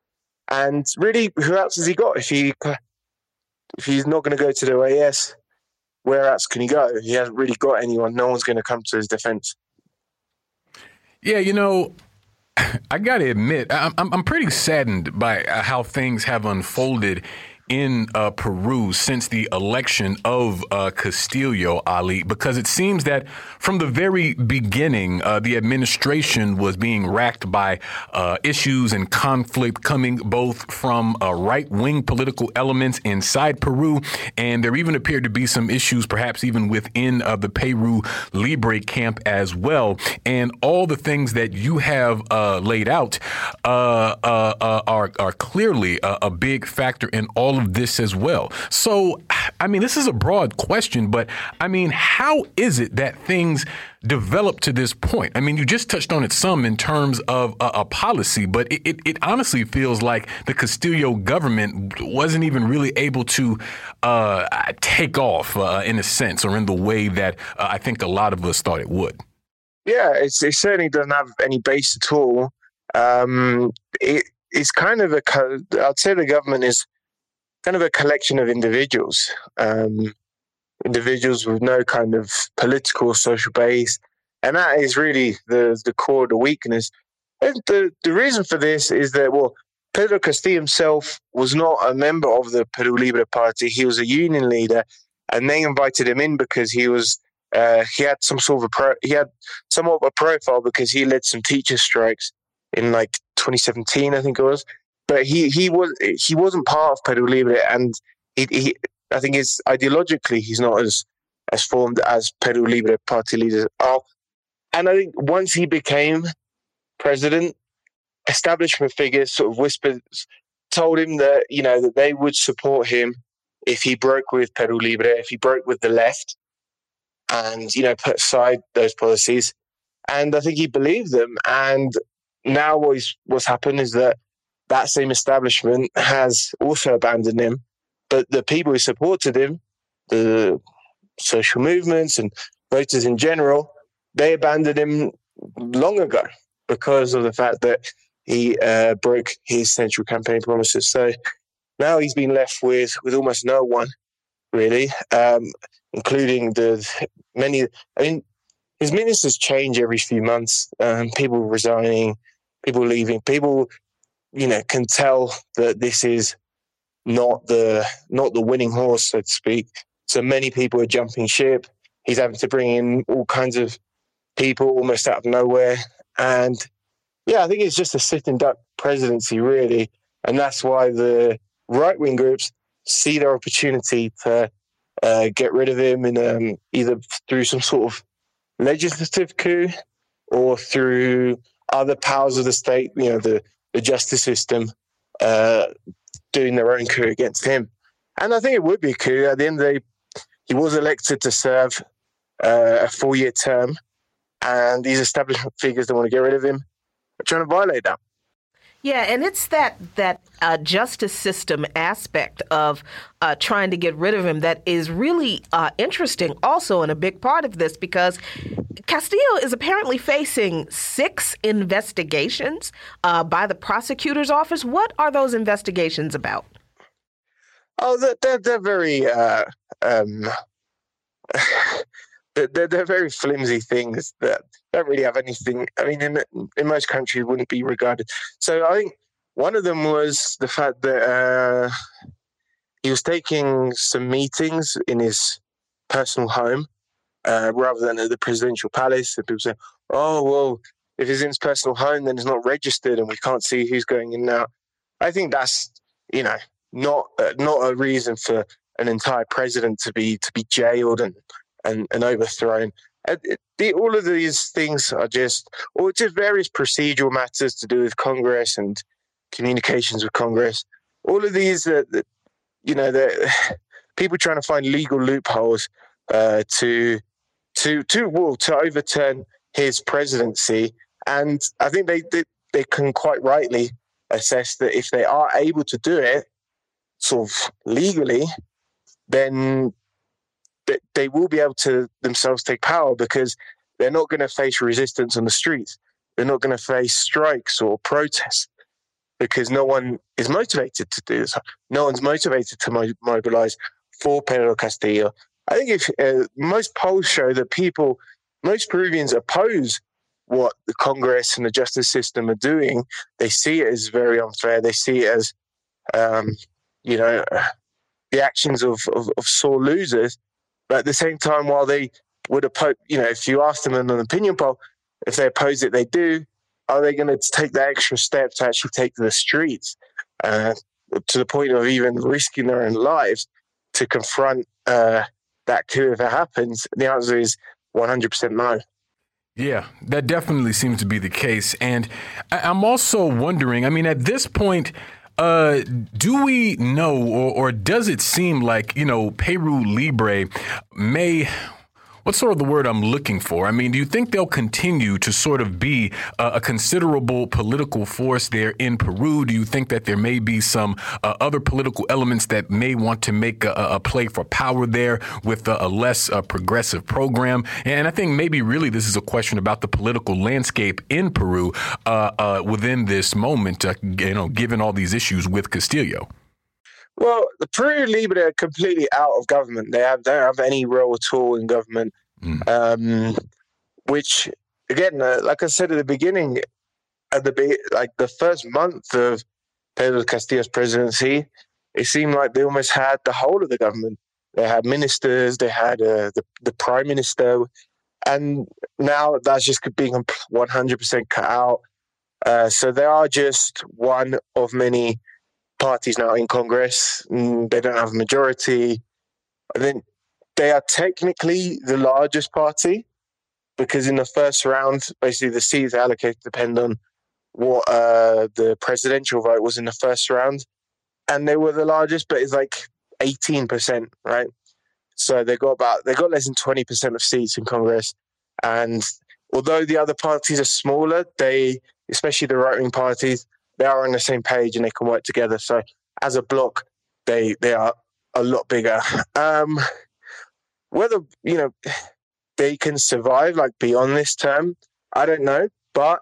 And really, who else has he got? If he's not going to go to the OAS, where else can he go? He hasn't really got anyone. No one's going to come to his defense. Yeah, I got to admit, I'm pretty saddened by how things have unfolded in Peru since the election of Castillo, Ali, because it seems that from the very beginning, the administration was being racked by issues and conflict coming both from right-wing political elements inside Peru, and there even appeared to be some issues perhaps even within the Peru Libre camp as well. And all the things that you have laid out are clearly a big factor in all of this as well. So, this is a broad question, but how is it that things develop to this point? You just touched on it some in terms of a policy, but it honestly feels like the Castillo government wasn't even really able to take off in a sense, or in the way that I think a lot of us thought it would. Yeah, it certainly doesn't have any base at all. It's kind of I'd say the government is kind of a collection of individuals with no kind of political or social base. And that is really the core of the weakness. And the reason for this is that, Pedro Castillo himself was not a member of the Peru Libre Party. He was a union leader, and they invited him in because he was he had somewhat of a profile because he led some teacher strikes in 2017, I think it was. But he wasn't part of Peru Libre, and I think it's ideologically he's not as formed as Peru Libre party leaders are. And I think once he became president, establishment figures sort of told him that that they would support him if he broke with Peru Libre, if he broke with the left, and put aside those policies. And I think he believed them. And now what's happened is that that same establishment has also abandoned him, but the people who supported him, the social movements and voters in general, they abandoned him long ago because of the fact that he broke his central campaign promises. So now he's been left with almost no one, really, including many. I mean, his ministers change every few months. People resigning, people leaving, people, you know, can tell that this is not the winning horse, so to speak. So many people are jumping ship. He's having to bring in all kinds of people almost out of nowhere. And yeah, I think it's just a sitting duck presidency, really. And that's why the right-wing groups see their opportunity to get rid of him in either through some sort of legislative coup or through other powers of the state, you know, the justice system doing their own coup against him. And I think it would be a coup. At the end of the day, he was elected to serve a 4-year term, and these establishment figures that want to get rid of him are trying to violate that. Yeah, and it's that justice system aspect of trying to get rid of him that is really interesting also, and a big part of this, because Castillo is apparently facing 6 investigations by the prosecutor's office. What are those investigations about? Oh, they're very they're very flimsy things that don't really have anything. I mean, in most countries, wouldn't be regarded. So I think one of them was the fact that he was taking some meetings in his personal home rather than at the presidential palace. And people say, "Oh, well, if he's in his personal home, then it's not registered, and we can't see who's going in and out." I think that's, you know, not a reason for an entire president to be jailed and overthrown. All of these things are just various procedural matters to do with Congress and communications with Congress. All of these, you know, people trying to find legal loopholes to overturn his presidency. And I think they can quite rightly assess that if they are able to do it, sort of legally, then they will be able to themselves take power, because they're not going to face resistance on the streets. They're not going to face strikes or protests, because no one is motivated to do this. No one's motivated to mobilize for Pedro Castillo. I think if most polls show that most Peruvians oppose what the Congress and the justice system are doing. They see it as very unfair. They see it as, you know, the actions of sore losers. But at the same time, while they would oppose, you know, if you ask them in an opinion poll, if they oppose it, they do. Are they going to take the extra step to actually take to the streets to the point of even risking their own lives to confront that coup if it happens? The answer is 100% no. Yeah, that definitely seems to be the case. And I'm also wondering, I mean, at this point, do we know, or does it seem like, you know, Peru Libre may, what's sort of the word I'm looking for? I mean, do you think they'll continue to sort of be a considerable political force there in Peru? Do you think that there may be some other political elements that may want to make a play for power there with a less progressive program? And I think maybe really this is a question about the political landscape in Peru within this moment, you know, given all these issues with Castillo. Well, the Peru Libre are completely out of government. They don't have any role at all in government, which, again, like I said at the beginning, like the first month of Pedro Castillo's presidency, it seemed like they almost had the whole of the government. They had ministers, they had the prime minister, and now that's just being 100% cut out. So they are just one of many parties now in Congress. They don't have a majority. I think they are technically the largest party, because in the first round, basically the seats allocated depend on what the presidential vote was in the first round, and they were the largest, but it's like 18%, right? So they got less than 20% of seats in Congress, and although the other parties are smaller, they, especially the right-wing parties, they are on the same page and they can work together. So as a block, they are a lot bigger. Whether, you know, they can survive like beyond this term, I don't know. But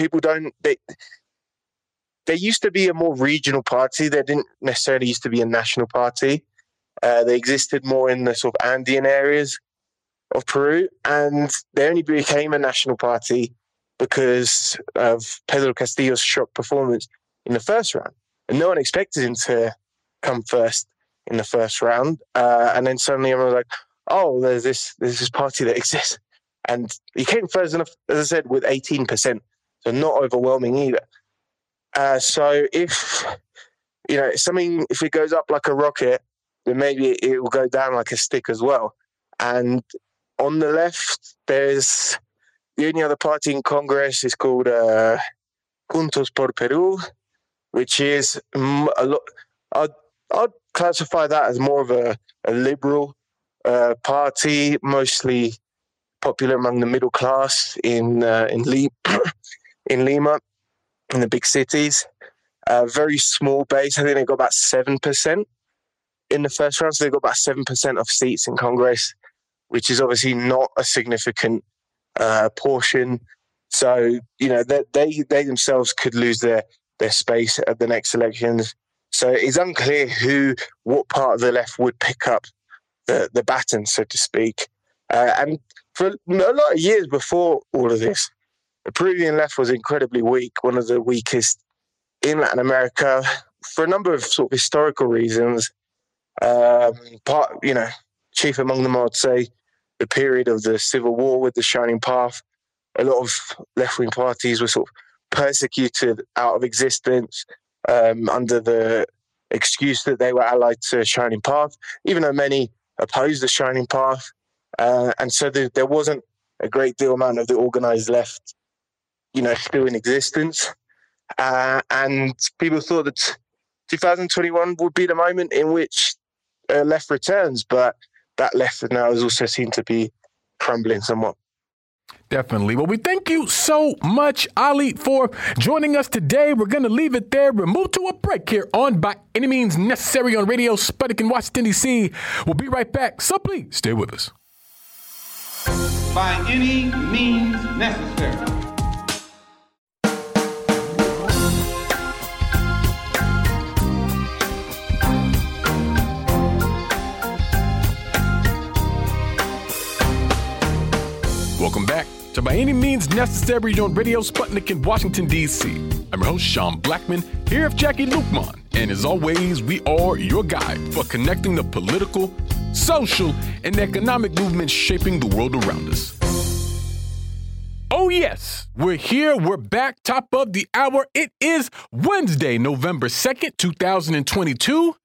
people don't... There used to be a more regional party. There didn't necessarily used to be a national party. They existed more in the sort of Andean areas of Peru, and they only became a national party because of Pedro Castillo's shock performance in the first round. And no one expected him to come first in the first round. And then suddenly everyone was like, oh, there's this party that exists. And he came first, enough, as I said, with 18%. So not overwhelming either. So if, you know, something, if it goes up like a rocket, then maybe it will go down like a stick as well. And on the left, there's the only other party in Congress is called Juntos por Peru, which is a lot. I'd classify that as more of a liberal party, mostly popular among the middle class in Lima, in the big cities. A very small base. I think they got about 7% in the first round. So they got about 7% of seats in Congress, which is obviously not a significant portion. So, you know, they themselves could lose their space at the next elections. So it's unclear what part of the left would pick up the baton, so to speak. And for a lot of years before all of this, the Peruvian left was incredibly weak, one of the weakest in Latin America for a number of sort of historical reasons. Chief among them, I would say, the period of the Civil War with the Shining Path. A lot of left-wing parties were sort of persecuted out of existence under the excuse that they were allied to Shining Path, even though many opposed the Shining Path. And so there wasn't a great deal amount of the organized left, you know, still in existence. And people thought that 2021 would be the moment in which left returns, but that left now is also seen to be crumbling somewhat. Definitely. Well, we thank you so much, Ollie, for joining us today. We're going to leave it there. We'll move to a break here on By Any Means Necessary on Radio Sputnik in Washington, D.C. We'll be right back, so please stay with us. By any means necessary. Welcome back to By Any Means Necessary on Radio Sputnik in Washington, D.C. I'm your host, Sean Blackmon, here with Jacquie Luqman. And as always, we are your guide for connecting the political, social, and economic movements shaping the world around us. Oh, yes, we're here. We're back, top of the hour. It is Wednesday, November 2nd, 2022.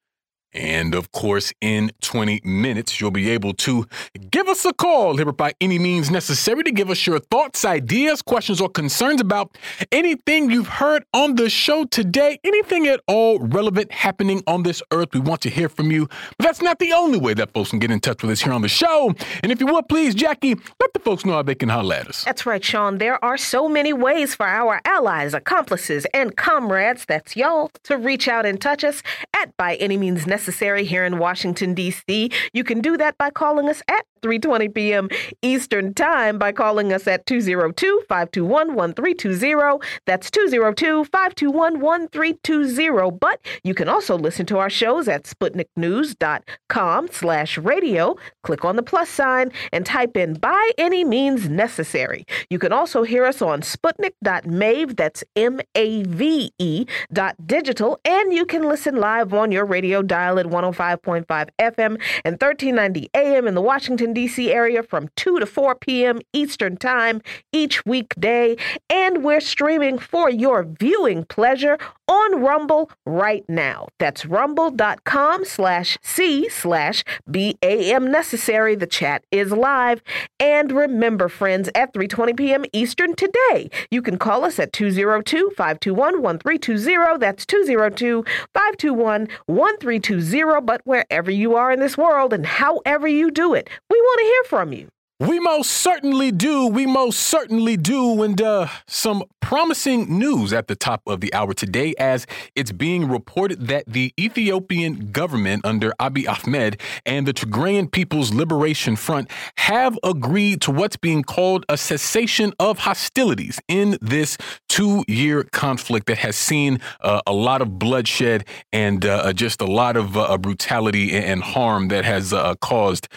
And, of course, in 20 minutes, you'll be able to give us a call here By Any Means Necessary to give us your thoughts, ideas, questions, or concerns about anything you've heard on the show today, anything at all relevant happening on this earth. We want to hear from you. But that's not the only way that folks can get in touch with us here on the show. And if you would, please, Jacquie, let the folks know how they can holler at us. That's right, Sean. There are so many ways for our allies, accomplices, and comrades, that's y'all, to reach out and touch us at By Any Means Necessary. Here in Washington, D.C. You can do that by calling us at 3:20 p.m. Eastern Time by calling us at 202-521-1320. That's 202-521-1320. But you can also listen to our shows at sputniknews.com/radio. Click on the plus sign and type in By Any Means Necessary. You can also hear us on sputnik.mave, that's MAVE.digital, and you can listen live on your radio dial at 105.5 FM and 1390 AM in the Washington, D.C. area from 2 to 4 p.m. Eastern Time each weekday. And we're streaming for your viewing pleasure on Rumble right now. That's rumble.com/C/BAM Necessary. The chat is live. And remember, friends, at 3:20 p.m. Eastern today, you can call us at 202-521-1320. That's 202-521-1320. But wherever you are in this world and however you do it, we want to hear from you. We most certainly do. We most certainly do. And some promising news at the top of the hour today, as it's being reported that the Ethiopian government under Abiy Ahmed and the Tigrayan People's Liberation Front have agreed to what's being called a cessation of hostilities in this two-year conflict that has seen a lot of bloodshed and just a lot of brutality and harm that has caused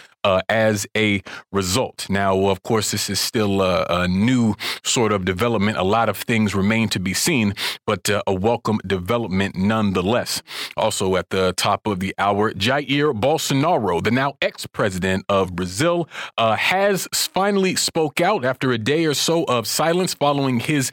as a result. Now, of course, this is still a new sort of development. A lot of things remain to be seen, but a welcome development nonetheless. Also at the top of the hour, Jair Bolsonaro, the now ex-president of Brazil, has finally spoke out after a day or so of silence following his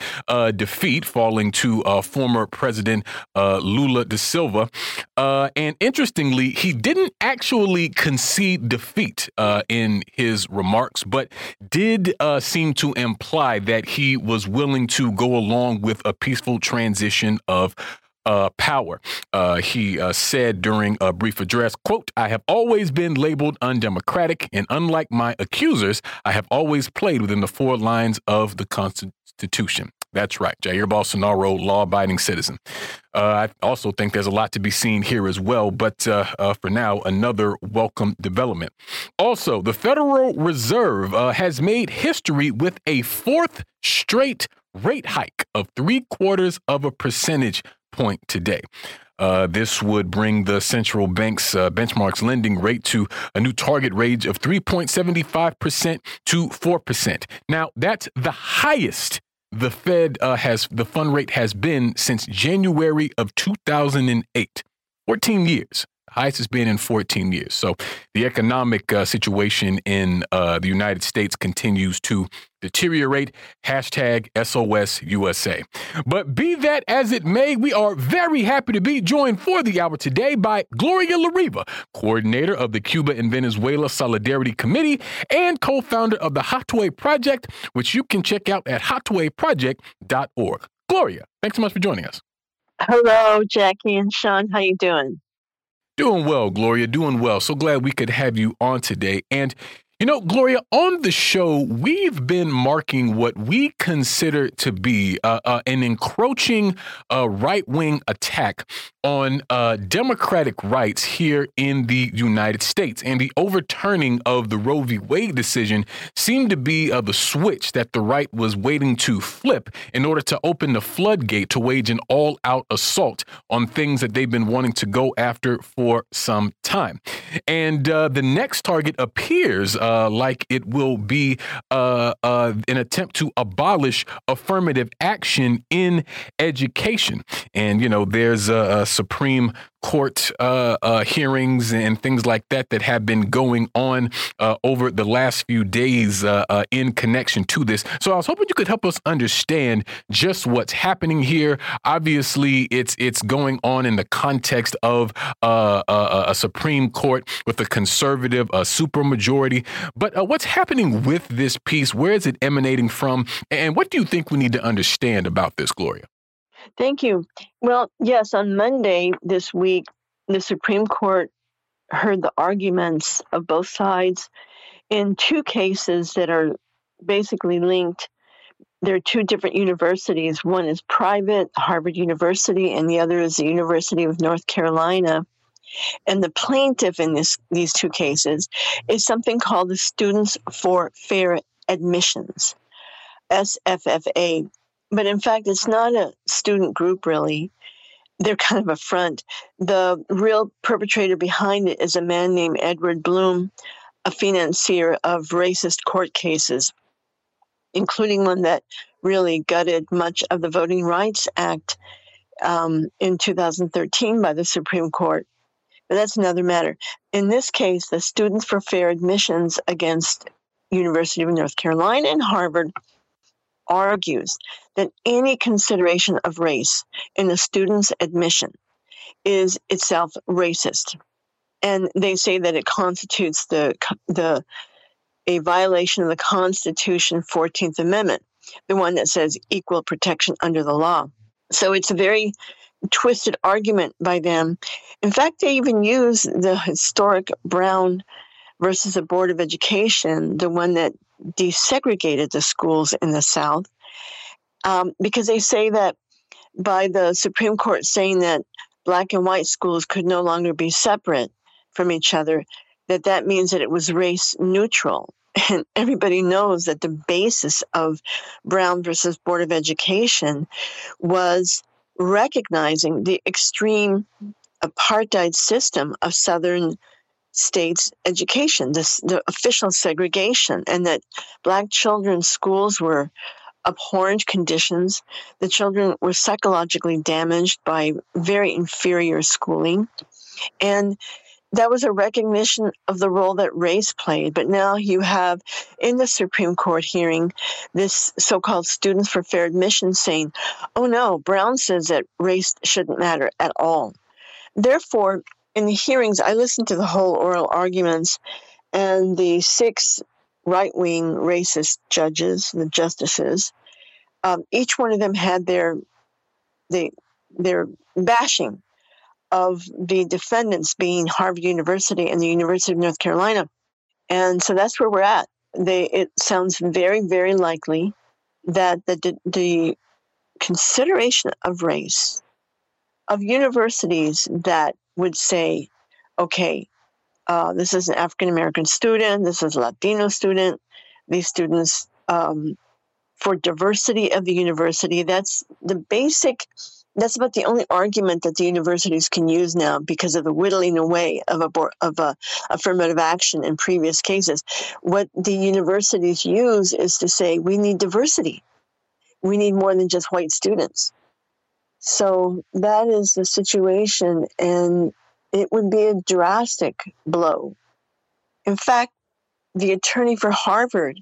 defeat, falling to former President Lula da Silva. And interestingly, he didn't actually concede defeat in his remarks, but did seem to imply that he was willing to go along with a peaceful transition of power. He said during a brief address, quote, "I have always been labeled undemocratic, and unlike my accusers, I have always played within the four lines of the Constitution." That's right. Jair Bolsonaro, law-abiding citizen. I also think there's a lot to be seen here as well. But for now, another welcome development. Also, the Federal Reserve has made history with a fourth straight rate hike of 0.75% today. This would bring the central bank's benchmark's lending rate to a new target range of 3.75% to 4%. Now, that's the highest the Fed the fund rate has been since January of 2008, 14 years. Highest has been in 14 years. So the economic situation in the United States continues to deteriorate. Hashtag SOS USA. But be that as it may, we are very happy to be joined for the hour today by Gloria Lariva, coordinator of the Cuba and Venezuela Solidarity Committee and co-founder of the Hatwe Project, which you can check out at hatweproject.org. Gloria, thanks so much for joining us. Hello, Jackie and Sean. How you doing? Doing well, Gloria, doing well. So glad we could have you on today. And, you know, Gloria, on the show, we've been marking what we consider to be an encroaching right-wing attack on democratic rights here in the United States. And the overturning of the Roe v. Wade decision seemed to be the switch that the right was waiting to flip in order to open the floodgate to wage an all-out assault on things that they've been wanting to go after for some time. And the next target appears like it will be an attempt to abolish affirmative action in education. And, you know, there's Supreme Court hearings and things like that that have been going on over the last few days in connection to this. So I was hoping you could help us understand just what's happening here. Obviously, it's going on in the context of a Supreme Court with a conservative supermajority. But what's happening with this piece? Where is it emanating from? And what do you think we need to understand about this, Gloria? Thank you. Well, yes, on Monday this week, the Supreme Court heard the arguments of both sides in two cases that are basically linked. There are two different universities. One is private, Harvard University, and the other is the University of North Carolina. And the plaintiff in these two cases is something called the Students for Fair Admissions, SFFA. But in fact, it's not a student group, really. They're kind of a front. The real perpetrator behind it is a man named Edward Bloom, a financier of racist court cases, including one that really gutted much of the Voting Rights Act in 2013 by the Supreme Court. But that's another matter. In this case, the Students for Fair Admissions against University of North Carolina and Harvard argues that any consideration of race in a student's admission is itself racist. And they say that it constitutes a violation of the Constitution, 14th Amendment, the one that says equal protection under the law. So it's a very twisted argument by them. In fact, they even use the historic Brown versus a Board of Education, the one that desegregated the schools in the South, because they say that by the Supreme Court saying that black and white schools could no longer be separate from each other, that means that it was race neutral. And everybody knows that the basis of Brown versus Board of Education was recognizing the extreme apartheid system of Southern states' education, the official segregation, and that black children's schools were abhorrent conditions. The children were psychologically damaged by very inferior schooling. And that was a recognition of the role that race played. But now you have, in the Supreme Court hearing, this so-called Students for Fair Admissions saying, oh no, Brown says that race shouldn't matter at all. Therefore, in the hearings, I listened to the whole oral arguments, and the 6 right-wing racist judges, the justices, each one of them had their bashing of the defendants, being Harvard University and the University of North Carolina. And so that's where we're at. It sounds very, very likely that the consideration of race, of universities that would say, okay, this is an African-American student, this is a Latino student, these students, for diversity of the university, that's about the only argument that the universities can use now because of the whittling away of affirmative action in previous cases. What the universities use is to say, we need diversity. We need more than just white students. So that is the situation, and it would be a drastic blow. In fact, the attorney for Harvard,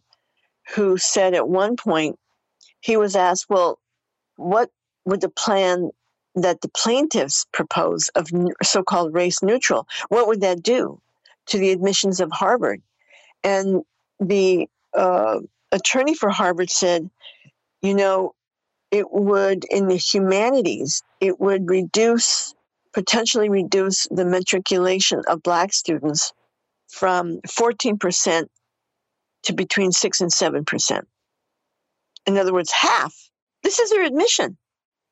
who said at one point, he was asked, well, what would the plan that the plaintiffs propose of so-called race neutral, what would that do to the admissions of Harvard? And the attorney for Harvard said, you know, it would, in the humanities, it would potentially reduce the matriculation of black students from 14% to between 6 and 7%. In other words, half. This is their admission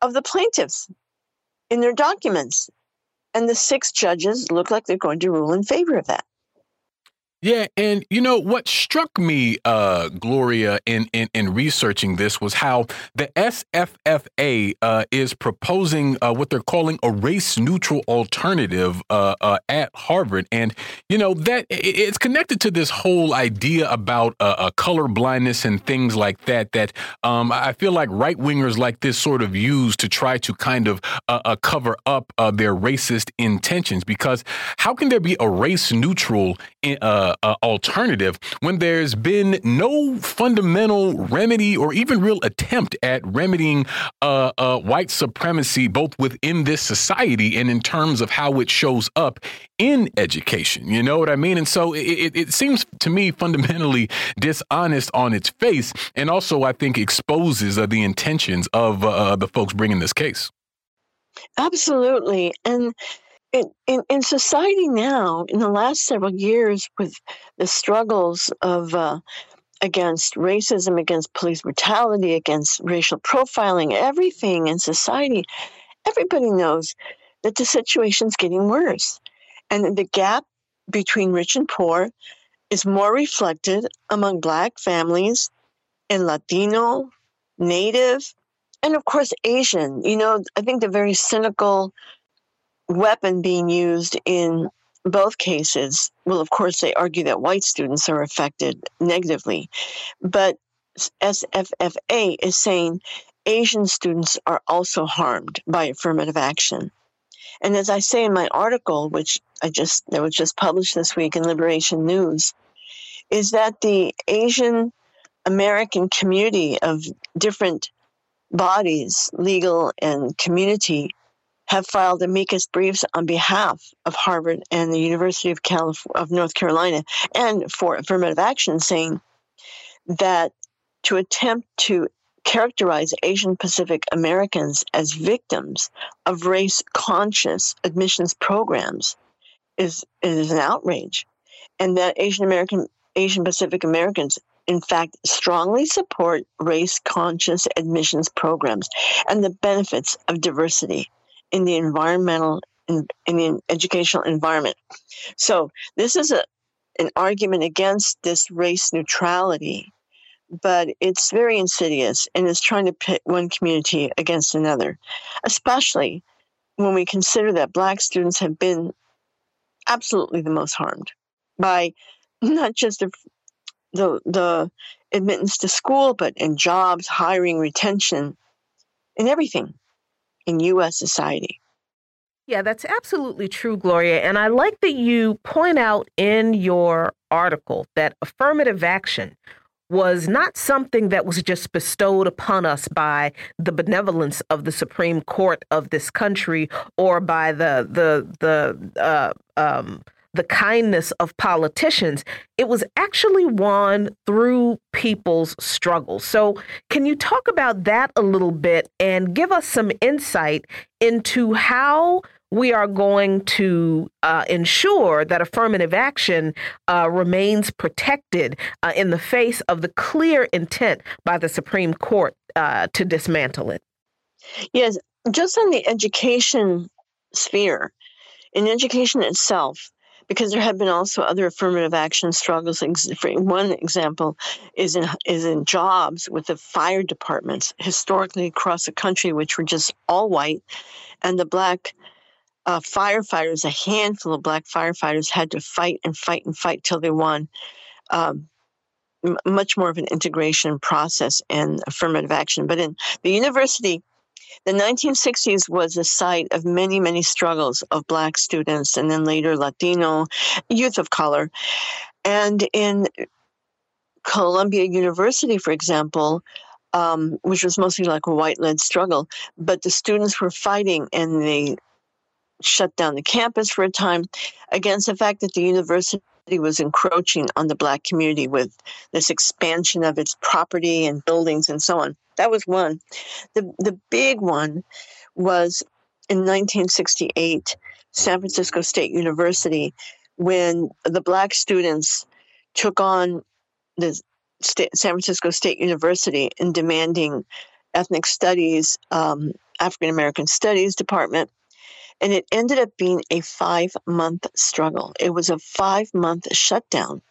of the plaintiffs in their documents. And the 6 judges look like they're going to rule in favor of that. Yeah. And, you know, what struck me, Gloria, in researching this was how the SFFA is proposing what they're calling a race neutral alternative at Harvard. And, you know, that it's connected to this whole idea about color blindness and things like that, that I feel like right wingers like this sort of use to try to kind of cover up their racist intentions, because how can there be a race neutral alternative when there's been no fundamental remedy or even real attempt at remedying white supremacy, both within this society and in terms of how it shows up in education? You know what I mean? And so it seems to me fundamentally dishonest on its face. And also, I think, exposes the intentions of the folks bringing this case. Absolutely. And in society now, in the last several years, with the struggles of against racism, against police brutality, against racial profiling, everything in society, everybody knows that the situation's getting worse. And the gap between rich and poor is more reflected among Black families and Latino, Native, and of course, Asian. You know, I think the very cynical weapon being used in both cases, well, of course, they argue that white students are affected negatively, but SFFA is saying Asian students are also harmed by affirmative action. And as I say in my article, which that was just published this week in Liberation News, is that the Asian American community of different bodies, legal and community, have filed amicus briefs on behalf of Harvard and the University of North Carolina and for affirmative action, saying that to attempt to characterize Asian Pacific Americans as victims of race-conscious admissions programs is an outrage. and that Asian Pacific Americans, in fact, strongly support race-conscious admissions programs and the benefits of diversity in the environmental in the educational environment. So this is an argument against this race neutrality, but it's very insidious and is trying to pit one community against another, especially when we consider that Black students have been absolutely the most harmed by not just the admittance to school, but in jobs, hiring, retention, in everything in U.S. society. Yeah, that's absolutely true, Gloria. And I like that you point out in your article that affirmative action was not something that was just bestowed upon us by the benevolence of the Supreme Court of this country or by the kindness of politicians. It was actually won through people's struggles. So can you talk about that a little bit and give us some insight into how we are going to ensure that affirmative action remains protected in the face of the clear intent by the Supreme Court to dismantle it? Yes, just on the education sphere, in education itself, because there have been also other affirmative action struggles. One example is in jobs with the fire departments historically across the country, which were just all white, and the Black firefighters, a handful of Black firefighters, had to fight till they won. Much more of an integration process and affirmative action. But in the university, the 1960s was a site of many, many struggles of Black students and then later Latino, youth of color. And in Columbia University, for example, which was mostly like a white-led struggle, but the students were fighting and they shut down the campus for a time against the fact that the university was encroaching on the Black community with this expansion of its property and buildings and so on. That was one. The big one was in 1968, San Francisco State University, when the Black students took on the San Francisco State University in demanding ethnic studies, African-American studies department. And it ended up being a 5-month struggle. It was a 5-month shutdown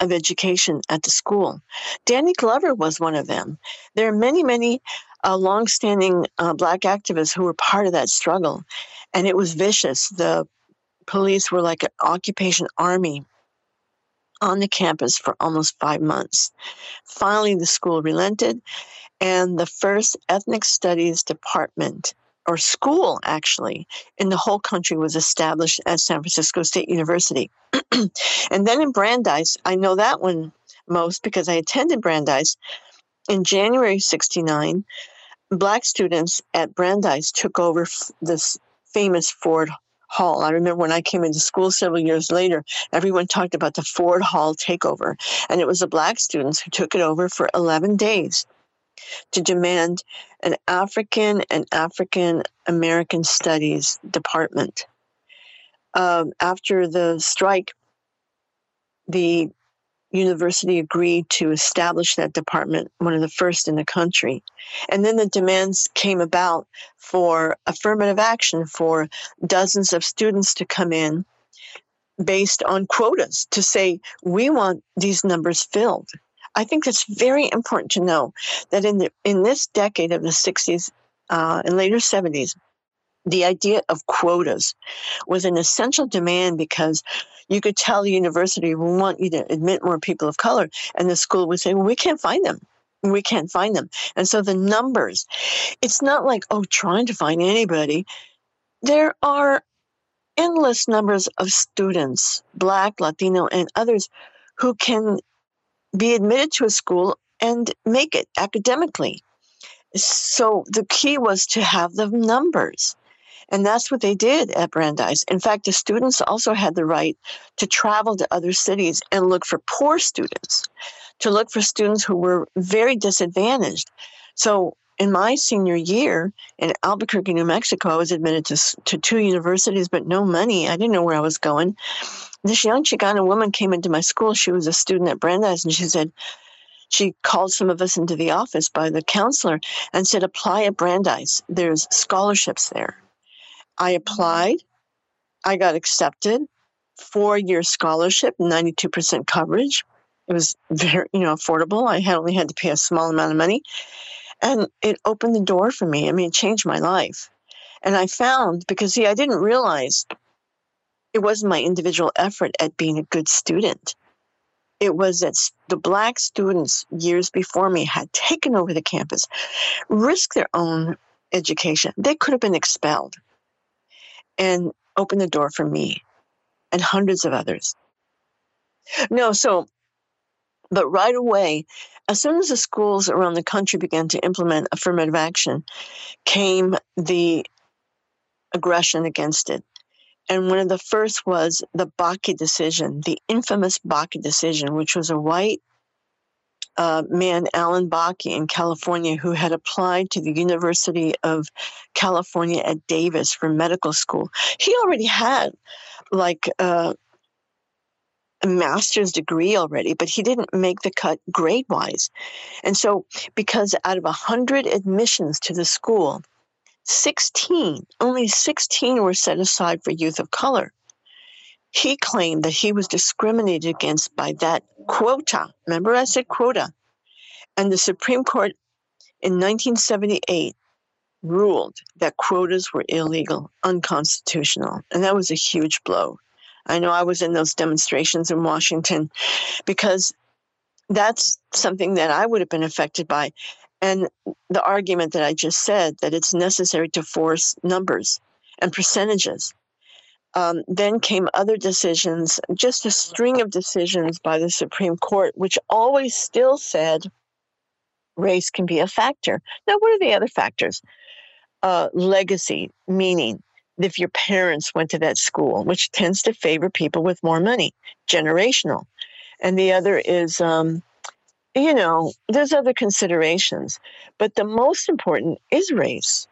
of education at the school. Danny Glover was one of them. There are many, many longstanding Black activists who were part of that struggle. And it was vicious. The police were like an occupation army on the campus for almost 5 months. Finally, the school relented, and the first ethnic studies department or school, actually, in the whole country was established at San Francisco State University. And then in Brandeis, I know that one most because I attended Brandeis. In January 1969, Black students at Brandeis took over this famous Ford Hall. I remember when I came into school several years later, everyone talked about the Ford Hall takeover. And it was the Black students who took it over for 11 days. To demand an African and African-American studies department. After the strike, the university agreed to establish that department, one of the first in the country. And then the demands came about for affirmative action for dozens of students to come in based on quotas to say, we want these numbers filled. I think it's very important to know that in this decade of the 60s and later 70s, the idea of quotas was an essential demand because you could tell the university, we want you to admit more people of color, and the school would say, well, we can't find them. We can't find them. And so the numbers, it's not like, oh, trying to find anybody. There are endless numbers of students, Black, Latino, and others, who can be admitted to a school and make it academically. So the key was to have the numbers. And that's what they did at Brandeis. In fact, the students also had the right to travel to other cities and look for poor students, to look for students who were very disadvantaged. So in my senior year in Albuquerque, New Mexico, I was admitted to two universities, but no money. I didn't know where I was going. This young Chicana woman came into my school. She was a student at Brandeis, and she said, she called some of us into the office by the counselor and said, apply at Brandeis. There's scholarships there. I applied. I got accepted. 4-year scholarship, 92% coverage. It was very, affordable. I had only had to pay a small amount of money. And it opened the door for me. I mean, it changed my life. And I found, because, I didn't realize it wasn't my individual effort at being a good student. It was that the Black students years before me had taken over the campus, risked their own education. They could have been expelled, and opened the door for me and hundreds of others. But right away, as soon as the schools around the country began to implement affirmative action, came the aggression against it. And one of the first was the Bakke decision, the infamous Bakke decision, which was a white man, Alan Bakke, in California, who had applied to the University of California at Davis for medical school. He already had a master's degree already, but he didn't make the cut grade-wise. And so because out of 100 admissions to the school, only 16 were set aside for youth of color. He claimed that he was discriminated against by that quota. Remember I said quota. And the Supreme Court in 1978 ruled that quotas were illegal, unconstitutional. And that was a huge blow. I know I was in those demonstrations in Washington, because that's something that I would have been affected by. And the argument that I just said, that it's necessary to force numbers and percentages. Then came other decisions, just a string of decisions by the Supreme Court, which always still said race can be a factor. Now, what are the other factors? Legacy, meaning. If your parents went to that school, which tends to favor people with more money, generational. And the other is, there's other considerations. But the most important is race.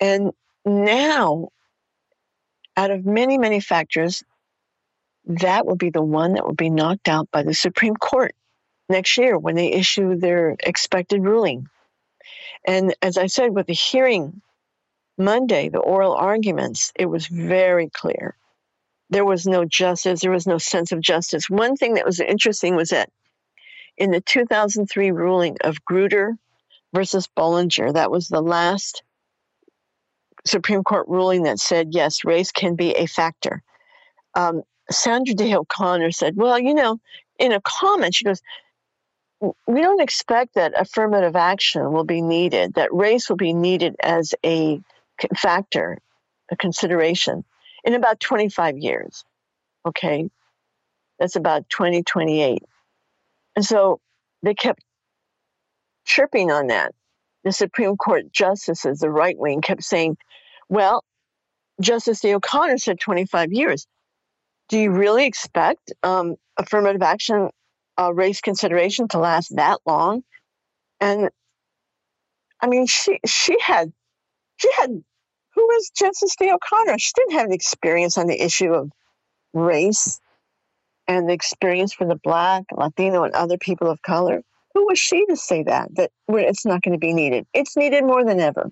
And now, out of many, many factors, that will be the one that will be knocked out by the Supreme Court next year when they issue their expected ruling. And as I said, with the hearing Monday, the oral arguments, it was very clear. There was no justice. There was no sense of justice. One thing that was interesting was that in the 2003 ruling of Grutter versus Bollinger, that was the last Supreme Court ruling that said, yes, race can be a factor. Sandra Day O'Connor said, in a comment, she goes, we don't expect that affirmative action will be needed, that race will be needed as a factor, a consideration, in about 25 years. Okay? That's about 2028. And so they kept chirping on that. The Supreme Court justices, the right wing, kept saying, well, Justice Day O'Connor said 25 years. Do you really expect affirmative action, race consideration, to last that long? And I mean, who was Justice Day O'Connor? She didn't have the experience on the issue of race and the experience for the Black, Latino, and other people of color. Who was she to say that it's not going to be needed? It's needed more than ever.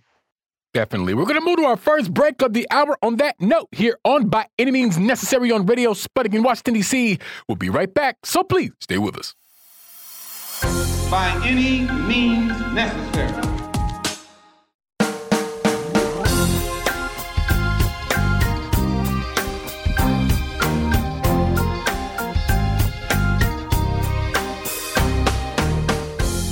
Definitely. We're going to move to our first break of the hour on that note here on By Any Means Necessary on Radio Sputnik in Washington, D.C. We'll be right back, so please stay with us. By Any Means Necessary.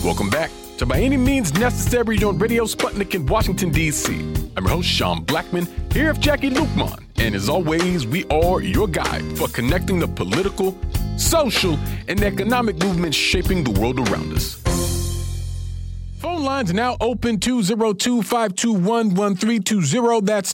Welcome back to By Any Means Necessary on Radio Sputnik in Washington, D.C. I'm your host, Sean Blackmon, here with Jacquie Luqman. And as always, we are your guide for connecting the political, social, and economic movements shaping the world around us. Phone lines now open 202-521-1320. That's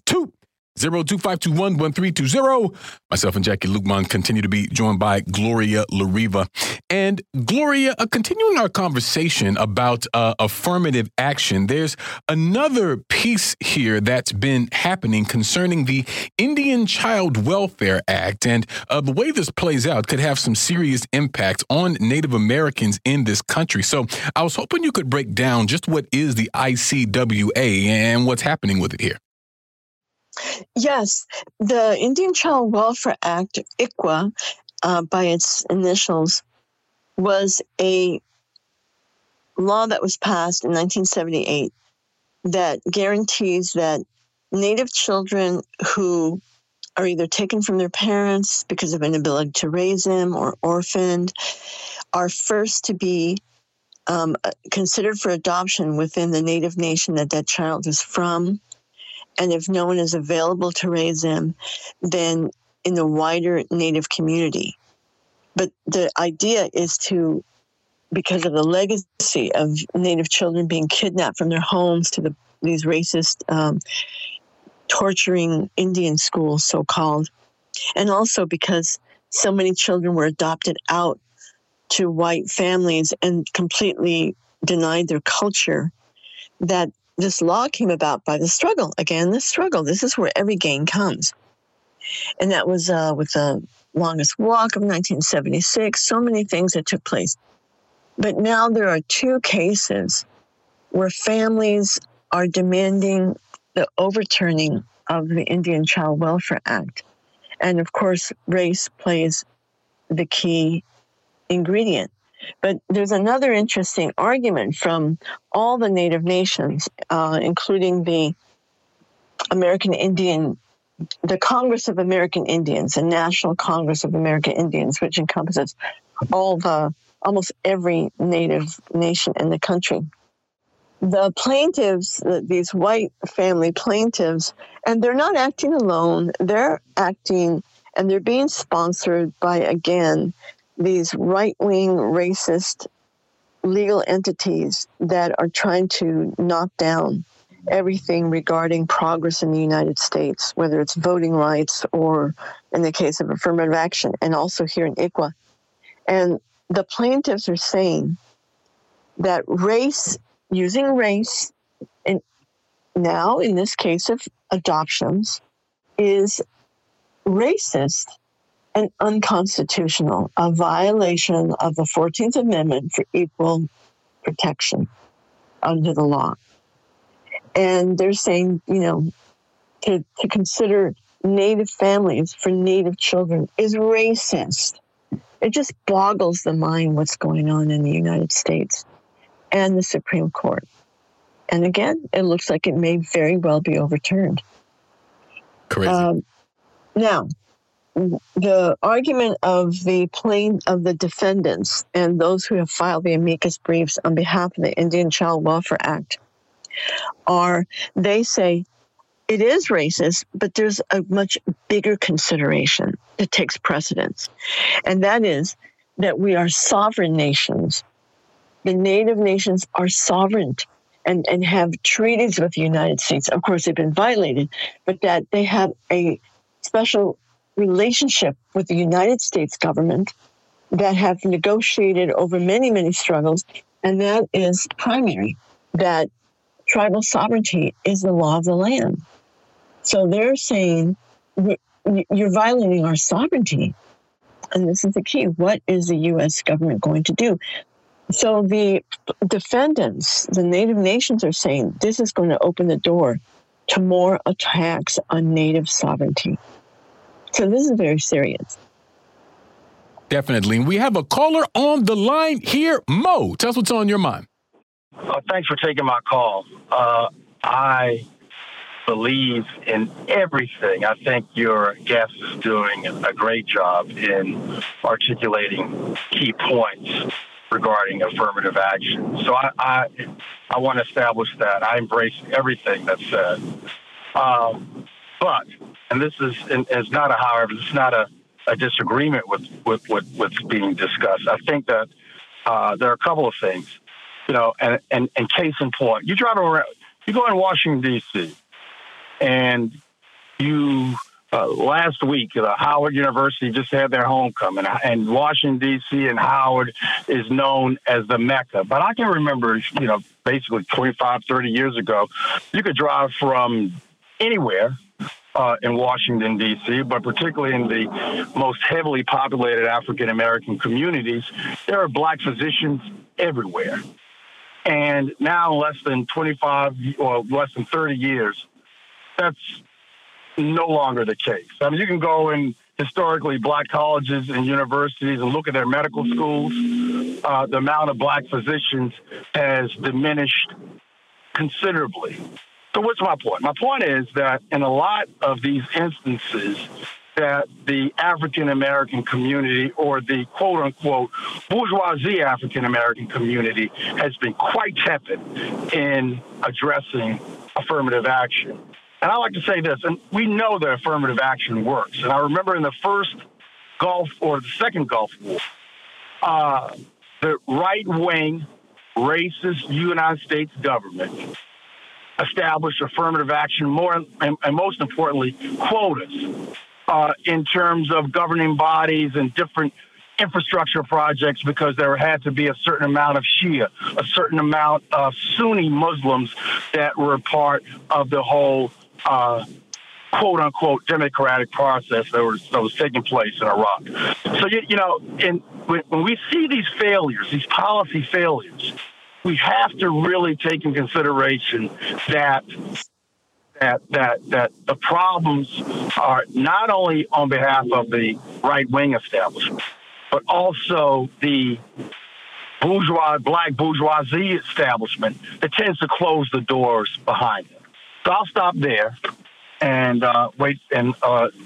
025211320. Myself and Jacquie Luqman continue to be joined by Gloria Lariva. And Gloria, continuing our conversation about affirmative action, there's another piece here that's been happening concerning the Indian Child Welfare Act. And the way this plays out could have some serious impacts on Native Americans in this country. So I was hoping you could break down just what is the ICWA and what's happening with it here. Yes, the Indian Child Welfare Act, ICWA, by its initials, was a law that was passed in 1978 that guarantees that Native children who are either taken from their parents because of inability to raise them or orphaned are first to be considered for adoption within the Native nation that child is from. And if no one is available to raise them, then in the wider Native community. But the idea is to, because of the legacy of Native children being kidnapped from their homes to these racist, torturing Indian schools, so-called, and also because so many children were adopted out to white families and completely denied their culture, that this law came about by the struggle. Again, the struggle. This is where every gain comes. And that was with the Longest Walk of 1976, so many things that took place. But now there are two cases where families are demanding the overturning of the Indian Child Welfare Act. And of course, race plays the key ingredient. But there's another interesting argument from all the Native nations, including the Congress of American Indians, the National Congress of American Indians, which encompasses almost every Native nation in the country. The plaintiffs, these white family plaintiffs, and they're not acting alone. They're acting, and they're being sponsored by, again, these right-wing racist legal entities that are trying to knock down everything regarding progress in the United States, whether it's voting rights or in the case of affirmative action, and also here in ICWA. And the plaintiffs are saying that using race, and now in this case of adoptions, is racist and unconstitutional, a violation of the 14th Amendment for equal protection under the law. And they're saying, you know, to consider Native families for Native children is racist. It just boggles the mind what's going on in the United States and the Supreme Court. And again, it looks like it may very well be overturned. Correct. Now, the argument of the defendants and those who have filed the amicus briefs on behalf of the Indian Child Welfare Act are, they say, it is racist, but there's a much bigger consideration that takes precedence. And that is that we are sovereign nations. The Native nations are sovereign and have treaties with the United States. Of course, they've been violated, but that they have a special relationship with the United States government that have negotiated over many, many struggles, and that is primary, that tribal sovereignty is the law of the land. So they're saying, you're violating our sovereignty. And this is the key. What is the U.S. government going to do? So the defendants, the Native nations, are saying this is going to open the door to more attacks on Native sovereignty. So this is very serious. Definitely. We have a caller on the line here. Mo, tell us what's on your mind. Thanks for taking my call. I believe in everything. I think your guest is doing a great job in articulating key points regarding affirmative action. So I want to establish that. I embrace everything that's said. But, and this is it's not a however, it's not a disagreement with what's being discussed. I think that there are a couple of things, you know, and case in point, you go in Washington, D.C., and you last week, Howard University just had their homecoming, and Washington, D.C. and Howard is known as the Mecca. But I can remember, you know, basically 25, 30 years ago, you could drive from anywhere in Washington, D.C., but particularly in the most heavily populated African-American communities, there are black physicians everywhere. And now, in less than 25 or less than 30 years, that's no longer the case. I mean, you can go in historically black colleges and universities and look at their medical schools. The amount of black physicians has diminished considerably. So what's my point? My point is that in a lot of these instances, that the African-American community, or the quote-unquote bourgeoisie African-American community, has been quite tepid in addressing affirmative action. And I like to say this, and we know that affirmative action works. And I remember in the first Gulf, or the second Gulf War, the right-wing, racist United States government established affirmative action, more, and most importantly, quotas in terms of governing bodies and different infrastructure projects, because there had to be a certain amount of Shia, a certain amount of Sunni Muslims that were part of the whole quote-unquote democratic process that was taking place in Iraq. So, you know, when we see these failures, these policy failures, we have to really take in consideration that the problems are not only on behalf of the right-wing establishment, but also the black bourgeoisie establishment that tends to close the doors behind it. So I'll stop there and wait and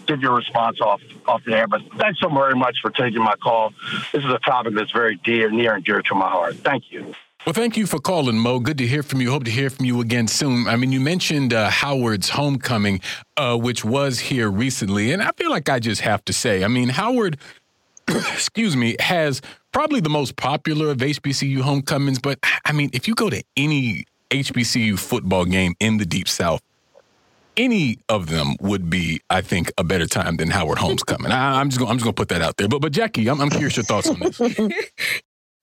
give your response off the air. But thanks so very much for taking my call. This is a topic that's very near and dear to my heart. Thank you. Well, thank you for calling, Mo. Good to hear from you. Hope to hear from you again soon. I mean, you mentioned Howard's homecoming, which was here recently. And I feel like I just have to say, I mean, Howard, excuse me, has probably the most popular of HBCU homecomings. But I mean, if you go to any HBCU football game in the Deep South, any of them would be, I think, a better time than Howard homecoming. I'm just gonna put that out there. But Jackie, I'm curious your thoughts on this.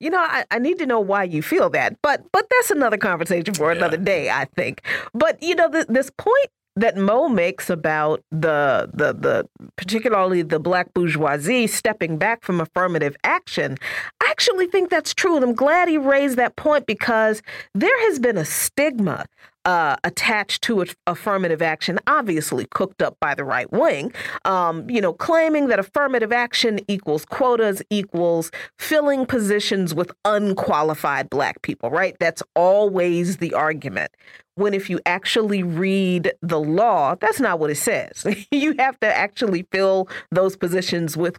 You know, I need to know why you feel that, but that's another conversation for another day, I think. But you know, this point that Mo makes about the particularly the black bourgeoisie stepping back from affirmative action, I actually think that's true, and I'm glad he raised that point, because there has been a stigma attached to affirmative action, obviously cooked up by the right wing, you know, claiming that affirmative action equals quotas, equals filling positions with unqualified black people, right? That's always the argument. When if you actually read the law, that's not what it says. You have to actually fill those positions with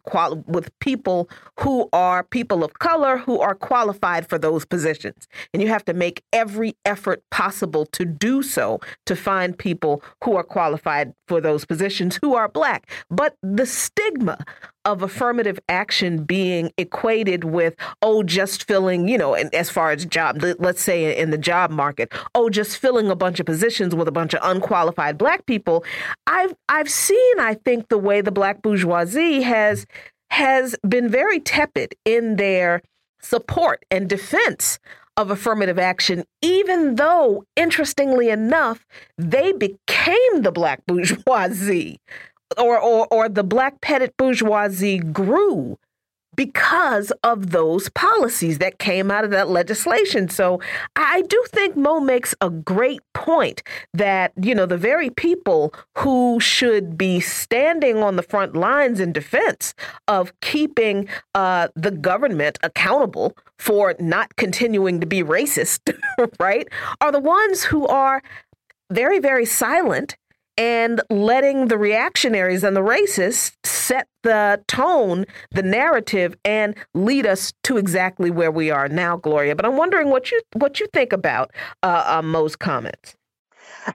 people who are people of color, who are qualified for those positions. And you have to make every effort possible to do so, to find people who are qualified for those positions who are black. But the stigma of affirmative action being equated with, oh, just filling, you know, and as far as let's say in the job market, oh, just filling a bunch of positions with a bunch of unqualified black people. I've seen, I think, the way the black bourgeoisie has been very tepid in their support and defense of affirmative action, even though, interestingly enough, they became the black bourgeoisie. Or the black pettit bourgeoisie grew because of those policies that came out of that legislation. So I do think Mo makes a great point that, you know, the very people who should be standing on the front lines in defense of keeping the government accountable for not continuing to be racist, right, are the ones who are very, very silent and letting the reactionaries and the racists set the tone, the narrative, and lead us to exactly where we are now, Gloria. But I'm wondering what you think about Mo's comments.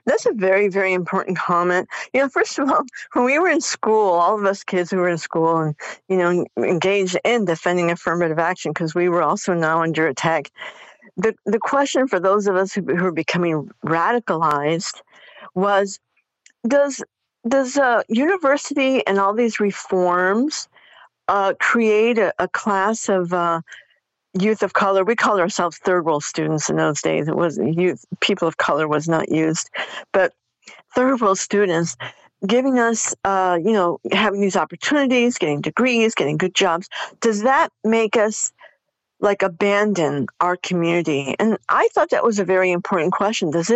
That's a very, very important comment. You know, first of all, when we were in school, all of us kids who were in school and, you know, engaged in defending affirmative action, because we were also now under attack, the question for those of us who are becoming radicalized was, does Does a university and all these reforms create a class of youth of color? We call ourselves third world students in those days. It was youth, people of color was not used, but third world students giving us, having these opportunities, getting degrees, getting good jobs. Does that make us like abandon our community? And I thought that was a very important question. Does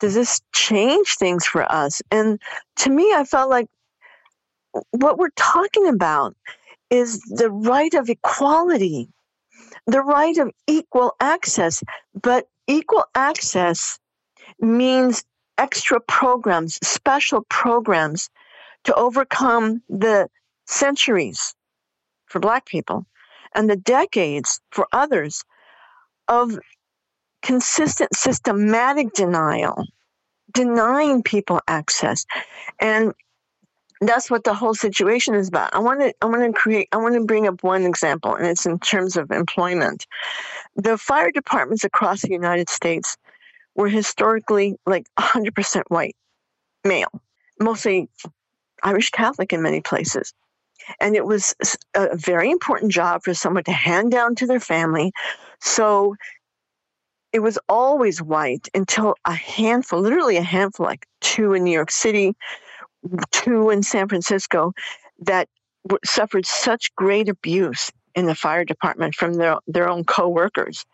this change things for us? And to me, I felt like what we're talking about is the right of equality, the right of equal access. But equal access means extra programs, special programs to overcome the centuries for Black people and the decades for others of consistent, systematic denial, denying people access. And that's what the whole situation is about. I want to bring up one example, and it's in terms of employment. The fire departments across the United States were historically like 100% white, male, mostly Irish Catholic in many places. And it was a very important job for someone to hand down to their family. So it was always white until a handful, literally a handful, like two in New York City, two in San Francisco, that suffered such great abuse in the fire department from their own coworkers.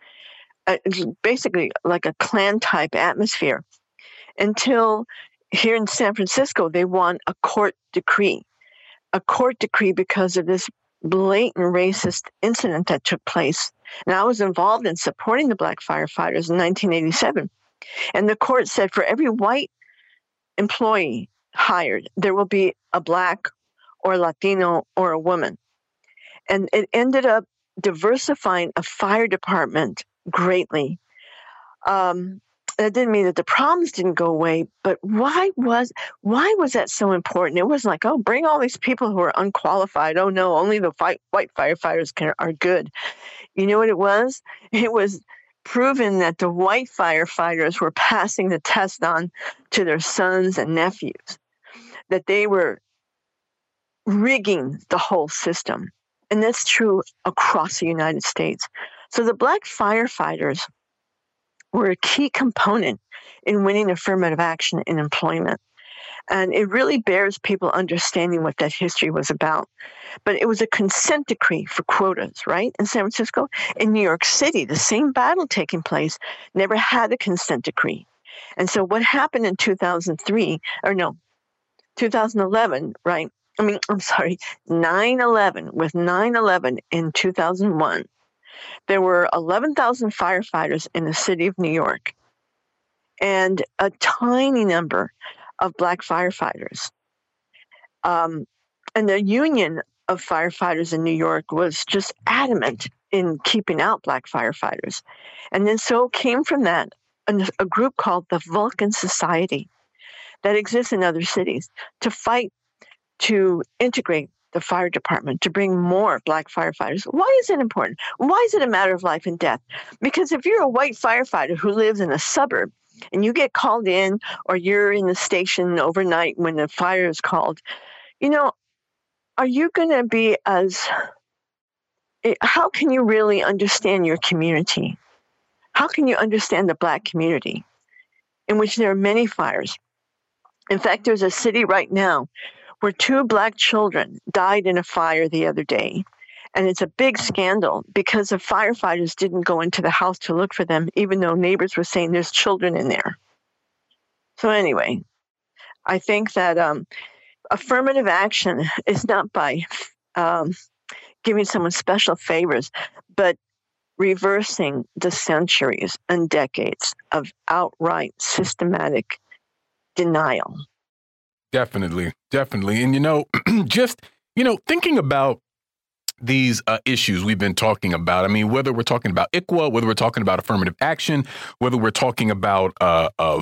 Basically like a Klan type atmosphere, until here in San Francisco, they won a court decree because of this blatant racist incident that took place. And I was involved in supporting the Black firefighters in 1987. And the court said for every white employee hired, there will be a Black or Latino or a woman. And it ended up diversifying a fire department greatly. That didn't mean that the problems didn't go away, but why was that so important? It was like, oh, bring all these people who are unqualified. Oh no, only the white firefighters are good. You know what it was? It was proven that the white firefighters were passing the test on to their sons and nephews, that they were rigging the whole system. And that's true across the United States. So the Black firefighters were a key component in winning affirmative action in employment. And it really bears people understanding what that history was about. But it was a consent decree for quotas, right, in San Francisco. In New York City, the same battle taking place, never had a consent decree. And so what happened in 2011, right? 9/11, with 9/11 in 2001, there were 11,000 firefighters in the city of New York and a tiny number of Black firefighters. And the union of firefighters in New York was just adamant in keeping out Black firefighters. And then so came from that a group called the Vulcan Society that exists in other cities to fight to integrate the fire department, to bring more Black firefighters. Why is it important? Why is it a matter of life and death? Because if you're a white firefighter who lives in a suburb and you get called in, or you're in the station overnight when the fire is called, are you going to be how can you really understand your community? How can you understand the Black community in which there are many fires? In fact, there's a city right now where two Black children died in a fire the other day. And it's a big scandal because the firefighters didn't go into the house to look for them, even though neighbors were saying there's children in there. So anyway, I think that affirmative action is not by giving someone special favors, but reversing the centuries and decades of outright systematic denial. Definitely. And, thinking about these issues we've been talking about, whether we're talking about ICWA, whether we're talking about affirmative action, whether we're talking about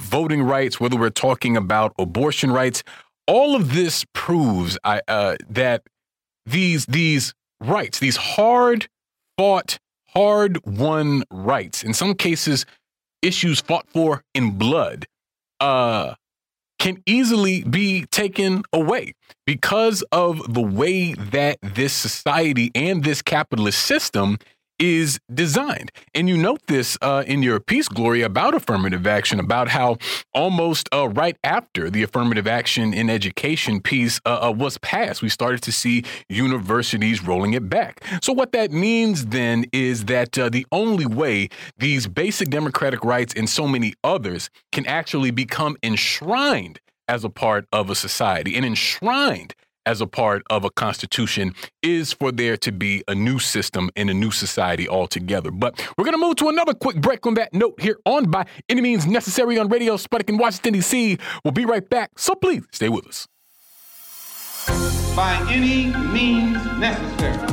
voting rights, whether we're talking about abortion rights, all of this proves that these rights, these hard fought, hard won rights, in some cases, issues fought for in blood, can easily be taken away because of the way that this society and this capitalist system is designed. And you note this in your piece, Gloria, about affirmative action, about how almost right after the affirmative action in education piece was passed, we started to see universities rolling it back. So what that means then is that the only way these basic democratic rights and so many others can actually become enshrined as a part of a society and enshrined as a part of a constitution is for there to be a new system and a new society altogether. But we're going to move to another quick break on that note here on By Any Means Necessary on Radio Sputnik in Washington, D.C. We'll be right back, so please stay with us. By any means necessary.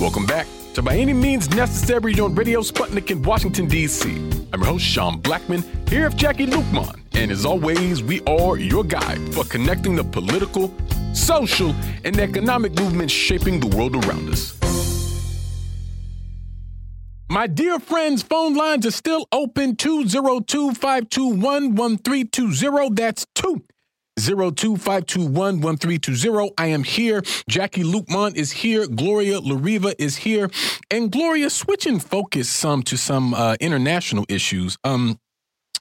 Welcome back to By Any Means Necessary on Radio Sputnik in Washington, D.C. I'm your host, Sean Blackmon, here with Jacquie Luqman. And as always, we are your guide for connecting the political, social, and economic movements shaping the world around us. My dear friends, phone lines are still open, 202-521-1320. That's 202-521-1320. I am here. Jacquie Luqman is here. Gloria Lariva is here. And Gloria, switching focus to some international issues.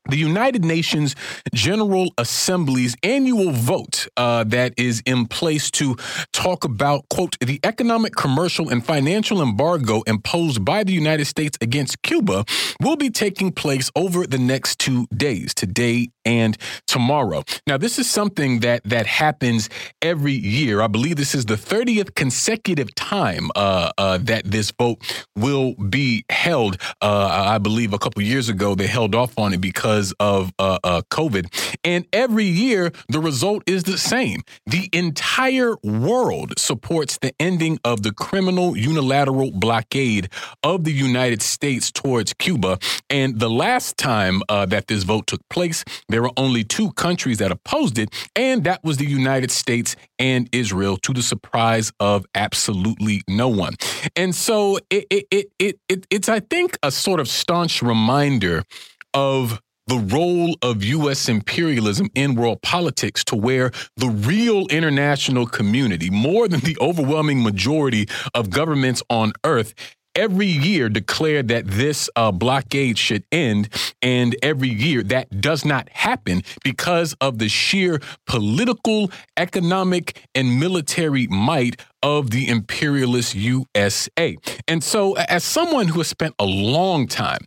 The United Nations General Assembly's annual vote that is in place to talk about, quote, the economic, commercial, and financial embargo imposed by the United States against Cuba will be taking place over the next 2 days, today and tomorrow. Now, this is something that happens every year. I believe this is the 30th consecutive time that this vote will be held. I believe a couple years ago they held off on it because of COVID. And every year, the result is the same. The entire world supports the ending of the criminal unilateral blockade of the United States towards Cuba. And the last time that this vote took place, there were only two countries that opposed it, and that was the United States and Israel, to the surprise of absolutely no one. And so it's, I think, a sort of staunch reminder of the role of U.S. imperialism in world politics, to where the real international community, more than the overwhelming majority of governments on earth, every year declared that this blockade should end, and every year that does not happen because of the sheer political, economic, and military might of the imperialist USA. And so, as someone who has spent a long time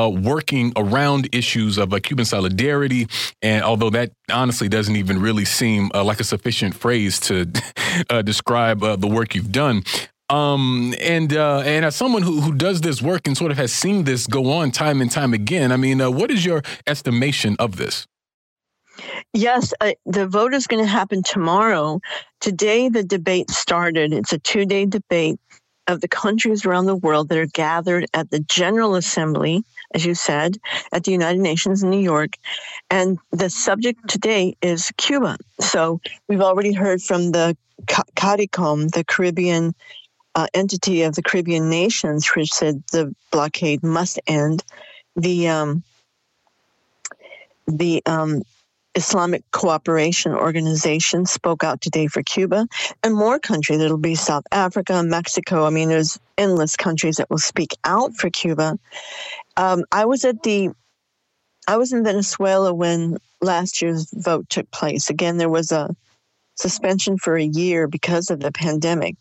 working around issues of Cuban solidarity, and although that honestly doesn't even really seem like a sufficient phrase to describe the work you've done, and as someone who does this work and sort of has seen this go on time and time again, I mean, what is your estimation of this? Yes, the vote is going to happen tomorrow. Today, the debate started. It's a two-day debate of the countries around the world that are gathered at the General Assembly, as you said, at the United Nations in New York. And the subject today is Cuba. So we've already heard from the CARICOM, the Caribbean entity of the Caribbean nations, which said the blockade must end. The Islamic Cooperation Organization spoke out today for Cuba, and more countries. It'll be South Africa, Mexico. I mean, there's endless countries that will speak out for Cuba. I was in Venezuela when last year's vote took place. Again, there was a suspension for a year because of the pandemic.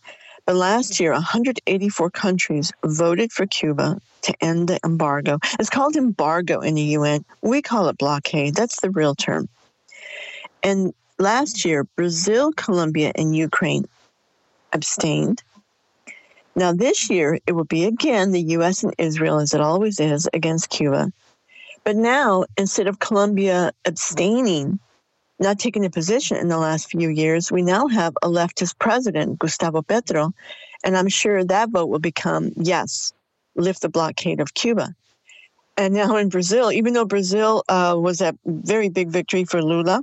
But last year, 184 countries voted for Cuba to end the embargo. It's called embargo in the UN. We call it blockade. That's the real term. And last year, Brazil, Colombia, and Ukraine abstained. Now this year, it will be again the U.S. and Israel, as it always is, against Cuba. But now, instead of Colombia abstaining, not taking a position in the last few years, we now have a leftist president, Gustavo Petro, and I'm sure that vote will become, yes, lift the blockade of Cuba. And now in Brazil, even though Brazil was a very big victory for Lula,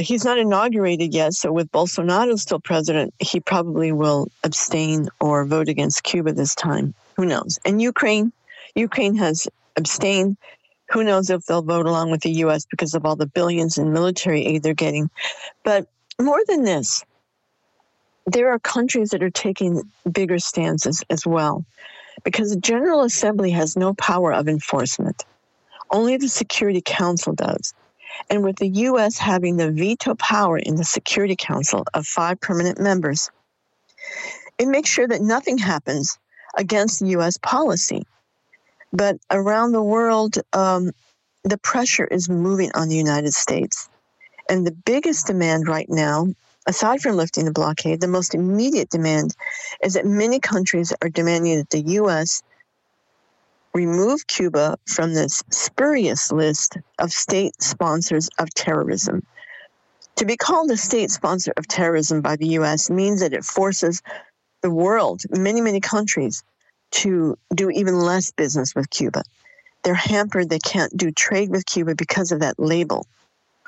He's not inaugurated yet, so with Bolsonaro still president, he probably will abstain or vote against Cuba this time. Who knows? And Ukraine has abstained. Who knows if they'll vote along with the U.S. because of all the billions in military aid they're getting. But more than this, there are countries that are taking bigger stances as well, because the General Assembly has no power of enforcement. Only the Security Council does. And with the U.S. having the veto power in the Security Council of 5 permanent members, it makes sure that nothing happens against U.S. policy. But around the world, the pressure is moving on the United States. And the biggest demand right now, aside from lifting the blockade, the most immediate demand is that many countries are demanding that the U.S. remove Cuba from this spurious list of state sponsors of terrorism. To be called a state sponsor of terrorism by the U.S. means that it forces the world, many, many countries, to do even less business with Cuba. They're hampered. They can't do trade with Cuba because of that label,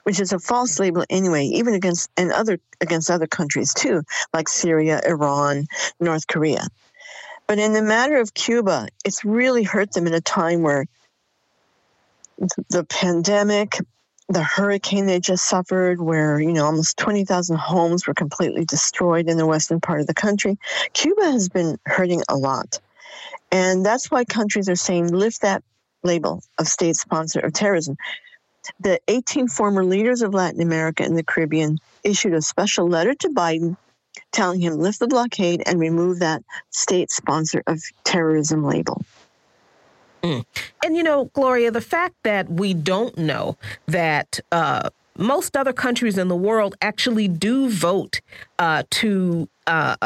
which is a false label anyway, even against other countries too, like Syria, Iran, North Korea. But in the matter of Cuba, it's really hurt them in a time where the pandemic, the hurricane they just suffered, where, almost 20,000 homes were completely destroyed in the western part of the country. Cuba has been hurting a lot. And that's why countries are saying, lift that label of state sponsor of terrorism. The 18 former leaders of Latin America and the Caribbean issued a special letter to Biden telling him lift the blockade and remove that state sponsor of terrorism label. Mm. And, Gloria, the fact that we don't know that most other countries in the world actually do vote to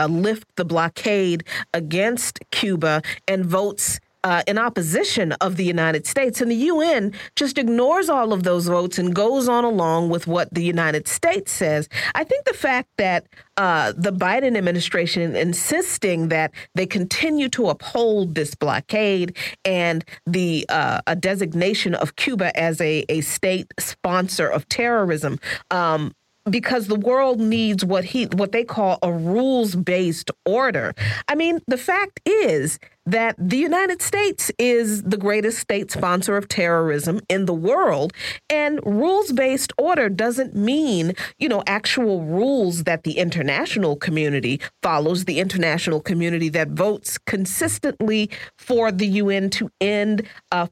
lift the blockade against Cuba and votes in opposition of the United States. And the UN just ignores all of those votes and goes on along with what the United States says. I think the fact that the Biden administration insisting that they continue to uphold this blockade and the a designation of Cuba as a state sponsor of terrorism, because the world needs what they call a rules-based order. I mean, the fact is that the United States is the greatest state sponsor of terrorism in the world. And rules-based order doesn't mean, actual rules that the international community follows, the international community that votes consistently for the UN to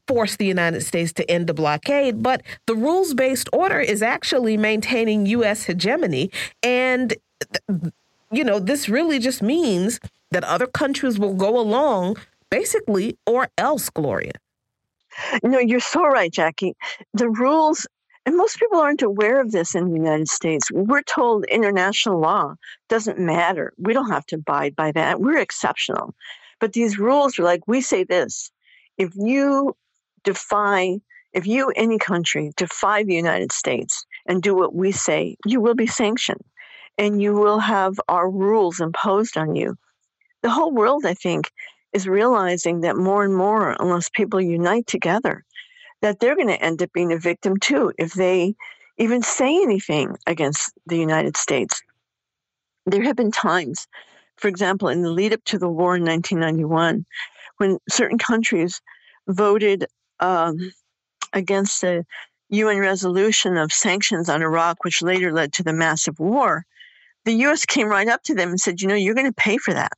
force the United States to end the blockade. But the rules-based order is actually maintaining U.S. hegemony. And, this really just means that other countries will go along, basically, or else, Gloria. No, you're so right, Jackie. The rules, and most people aren't aware of this in the United States. We're told international law doesn't matter. We don't have to abide by that. We're exceptional. But these rules are like, we say this. Any country, defy the United States and do what we say, you will be sanctioned. And you will have our rules imposed on you. The whole world, I think, is realizing that more and more, unless people unite together, that they're going to end up being a victim too if they even say anything against the United States. There have been times, for example, in the lead up to the war in 1991, when certain countries voted against the UN resolution of sanctions on Iraq, which later led to the massive war. The U.S. came right up to them and said, you're going to pay for that.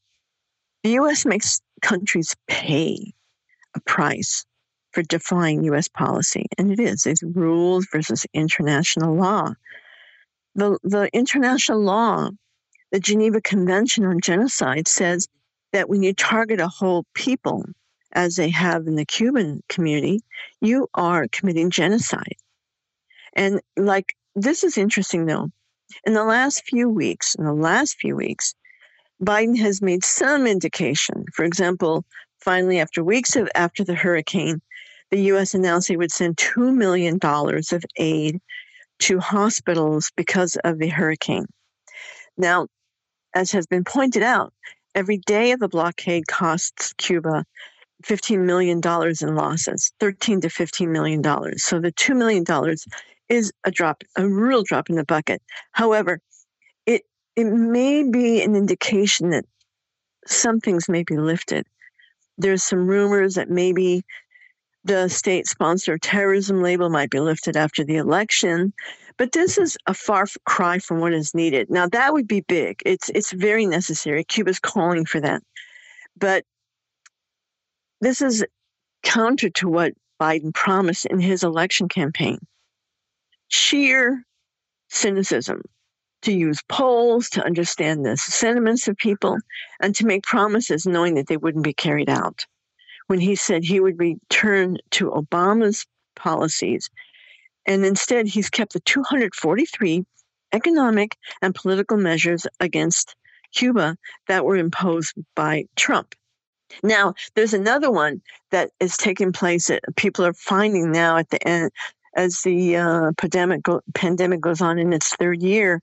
The U.S. makes countries pay a price for defying U.S. policy, and it is. It's rules versus international law. The international law, the Geneva Convention on Genocide, says that when you target a whole people, as they have in the Cuban community, you are committing genocide. And this is interesting, though. In the last few weeks, Biden has made some indication. For example, finally, after the hurricane, the U.S. announced they would send $2 million of aid to hospitals because of the hurricane. Now, as has been pointed out, every day of the blockade costs Cuba $15 million in losses, $13 to $15 million. So the $2 million is a real drop in the bucket. However, it may be an indication that some things may be lifted. There's some rumors that maybe the state-sponsored terrorism label might be lifted after the election, but this is a far cry from what is needed. Now, that would be big. It's very necessary. Cuba's calling for that. But this is counter to what Biden promised in his election campaign. Sheer cynicism, to use polls to understand the sentiments of people, and to make promises knowing that they wouldn't be carried out. When he said he would return to Obama's policies, and instead he's kept the 243 economic and political measures against Cuba that were imposed by Trump. Now, there's another one that is taking place that people are finding now at the end, as the pandemic goes on in its third year,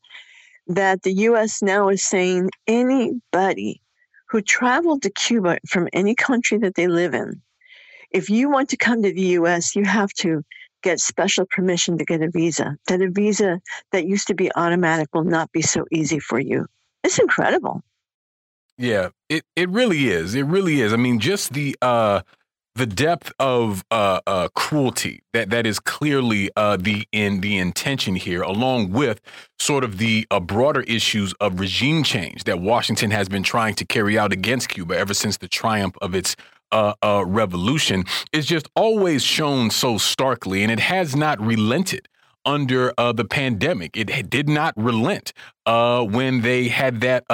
that the U.S. now is saying anybody who traveled to Cuba from any country that they live in, if you want to come to the U.S., you have to get special permission to get a visa. That a visa that used to be automatic will not be so easy for you. It's incredible. Yeah, it really is. It really is. I mean, just the depth of cruelty that is clearly the intention here, along with sort of the broader issues of regime change that Washington has been trying to carry out against Cuba ever since the triumph of its revolution, is just always shown so starkly, and it has not relented. Under the pandemic, it did not relent when they had that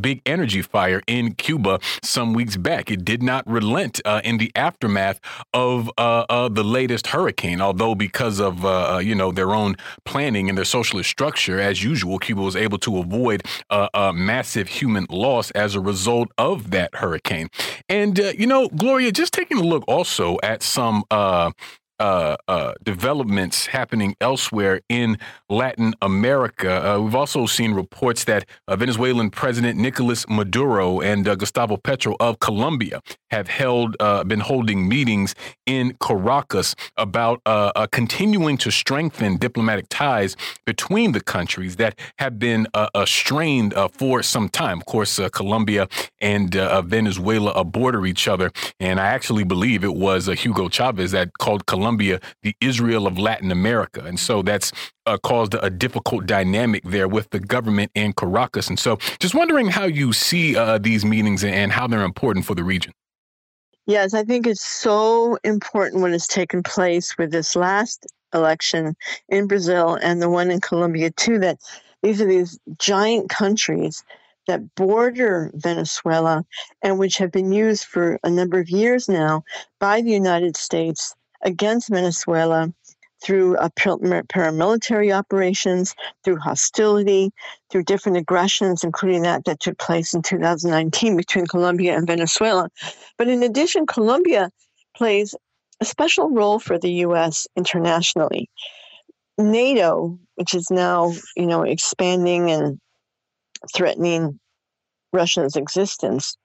big energy fire in Cuba some weeks back. It did not relent in the aftermath of the latest hurricane, although because of, their own planning and their socialist structure, as usual, Cuba was able to avoid a massive human loss as a result of that hurricane. And, Gloria, just taking a look also at some developments happening elsewhere in Latin America. We've also seen reports that Venezuelan President Nicolas Maduro and Gustavo Petro of Colombia have been holding meetings in Caracas about continuing to strengthen diplomatic ties between the countries that have been strained for some time. Of course, Colombia and Venezuela border each other, and I actually believe it was Hugo Chavez that called Colombia the Israel of Latin America. And so that's caused a difficult dynamic there with the government in Caracas. And so just wondering how you see these meetings and how they're important for the region. Yes, I think it's so important what has taken place with this last election in Brazil and the one in Colombia, too, that these are these giant countries that border Venezuela and which have been used for a number of years now by the United States against Venezuela through paramilitary operations, through hostility, through different aggressions, including that took place in 2019 between Colombia and Venezuela. But in addition, Colombia plays a special role for the U.S. internationally. NATO, which is now, expanding and threatening Russia's existence,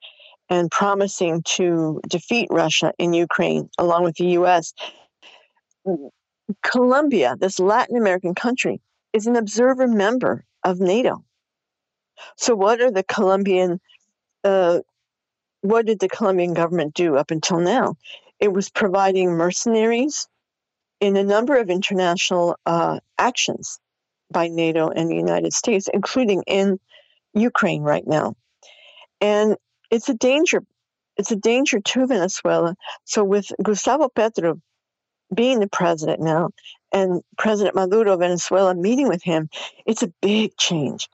and promising to defeat Russia in Ukraine, along with the U.S. Colombia, this Latin American country, is an observer member of NATO. So what did the Colombian government do up until now? It was providing mercenaries in a number of international actions by NATO and the United States, including in Ukraine right now. And it's a danger. It's a danger to Venezuela. So with Gustavo Petro being the president now and President Maduro of Venezuela meeting with him, it's a big change.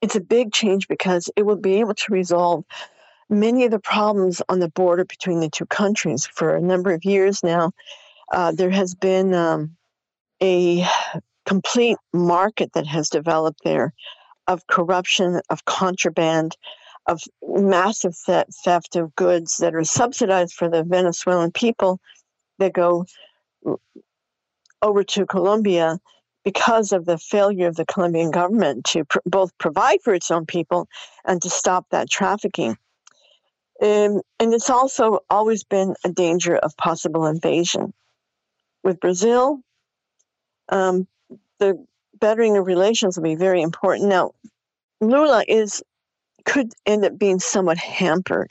It's a big change because it will be able to resolve many of the problems on the border between the two countries. For a number of years now, there has been a complete market that has developed there of corruption, of contraband, of massive theft of goods that are subsidized for the Venezuelan people that go over to Colombia because of the failure of the Colombian government to both provide for its own people and to stop that trafficking. And it's also always been a danger of possible invasion. With Brazil, the bettering of relations will be very important. Now, Lula could end up being somewhat hampered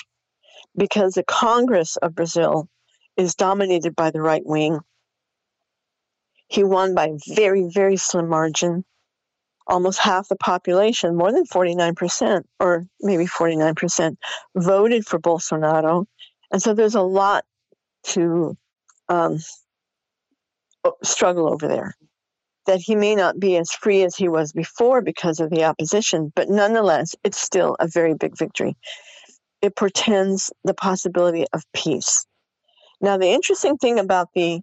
because the Congress of Brazil is dominated by the right wing. He won by a very, very slim margin. Almost half the population, more than 49%, or maybe 49%, voted for Bolsonaro. And so there's a lot to struggle over there, that he may not be as free as he was before because of the opposition. But nonetheless, it's still a very big victory. It portends the possibility of peace. Now, the interesting thing about the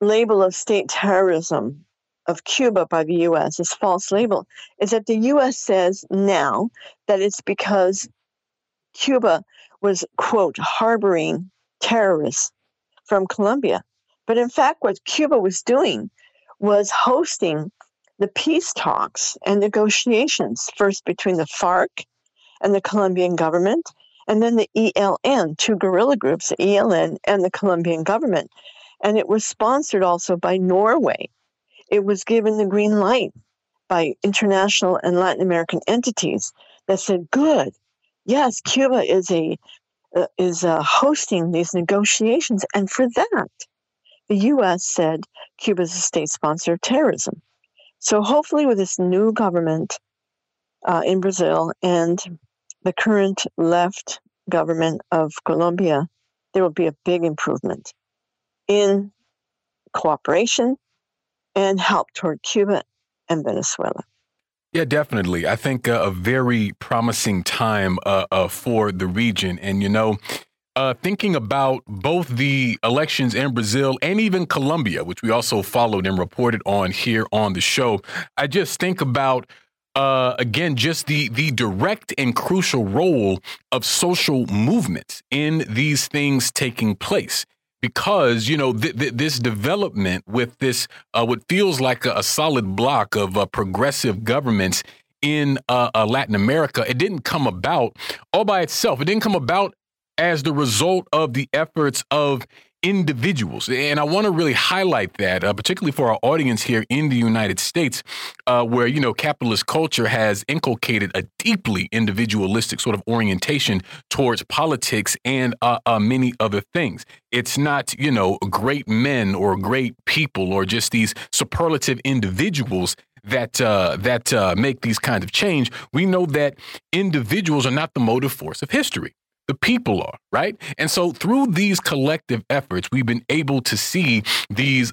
label of state terrorism of Cuba by the U.S., this false label, is that the U.S. says now that it's because Cuba was, quote, harboring terrorists from Colombia. But in fact, what Cuba was doing was hosting the peace talks and negotiations, first between the FARC and the Colombian government, and then the ELN, two guerrilla groups, the ELN and the Colombian government. And it was sponsored also by Norway. It was given the green light by international and Latin American entities that said, good, yes, Cuba is hosting these negotiations. And for that, the U.S. said Cuba is a state sponsor of terrorism. So hopefully with this new government in Brazil and the current left government of Colombia, there will be a big improvement in cooperation and help toward Cuba and Venezuela. Yeah, definitely. I think a very promising time for the region. And, thinking about both the elections in Brazil and even Colombia, which we also followed and reported on here on the show, I just think about, again, just the direct and crucial role of social movements in these things taking place. Because, this development with this what feels like a solid block of progressive governments in Latin America, it didn't come about all by itself. It didn't come about as the result of the efforts of individuals. And I want to really highlight that, particularly for our audience here in the United States, where, capitalist culture has inculcated a deeply individualistic sort of orientation towards politics and many other things. It's not, great men or great people or just these superlative individuals that make these kinds of change. We know that individuals are not the motive force of history. The people are, right? And so through these collective efforts, we've been able to see these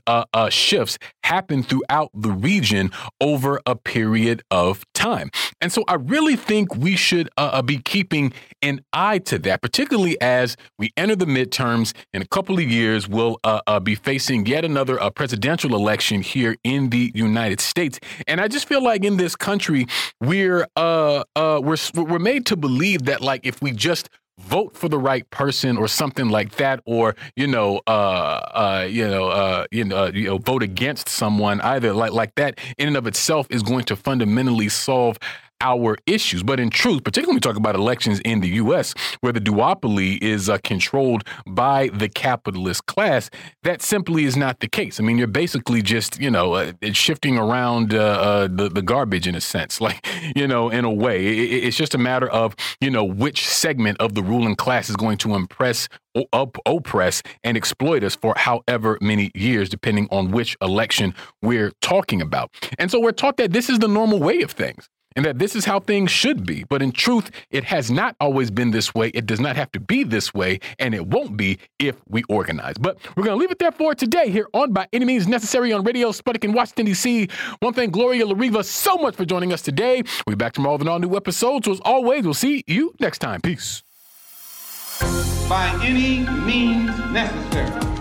shifts happen throughout the region over a period of time. And so I really think we should be keeping an eye to that, particularly as we enter the midterms. In a couple of years, we'll be facing yet another presidential election here in the United States. And I just feel like in this country, we're made to believe that, like, if we just vote for the right person or something like that, or vote against someone either like that in and of itself is going to fundamentally solve our issues. But in truth, particularly when we talk about elections in the U.S., where the duopoly is controlled by the capitalist class, that simply is not the case. I mean, you're basically just, shifting around the garbage in a sense, like, in a way. It's just a matter of, which segment of the ruling class is going to oppress and exploit us for however many years, depending on which election we're talking about. And so we're taught that this is the normal way of things, and that this is how things should be. But in truth, it has not always been this way. It does not have to be this way, and it won't be if we organize. But we're going to leave it there for today here on By Any Means Necessary on Radio Sputnik in Washington, D.C. One thing, Gloria Lariva, so much for joining us today. We'll be back tomorrow with an all-new episode. So as always, we'll see you next time. Peace. By any means necessary.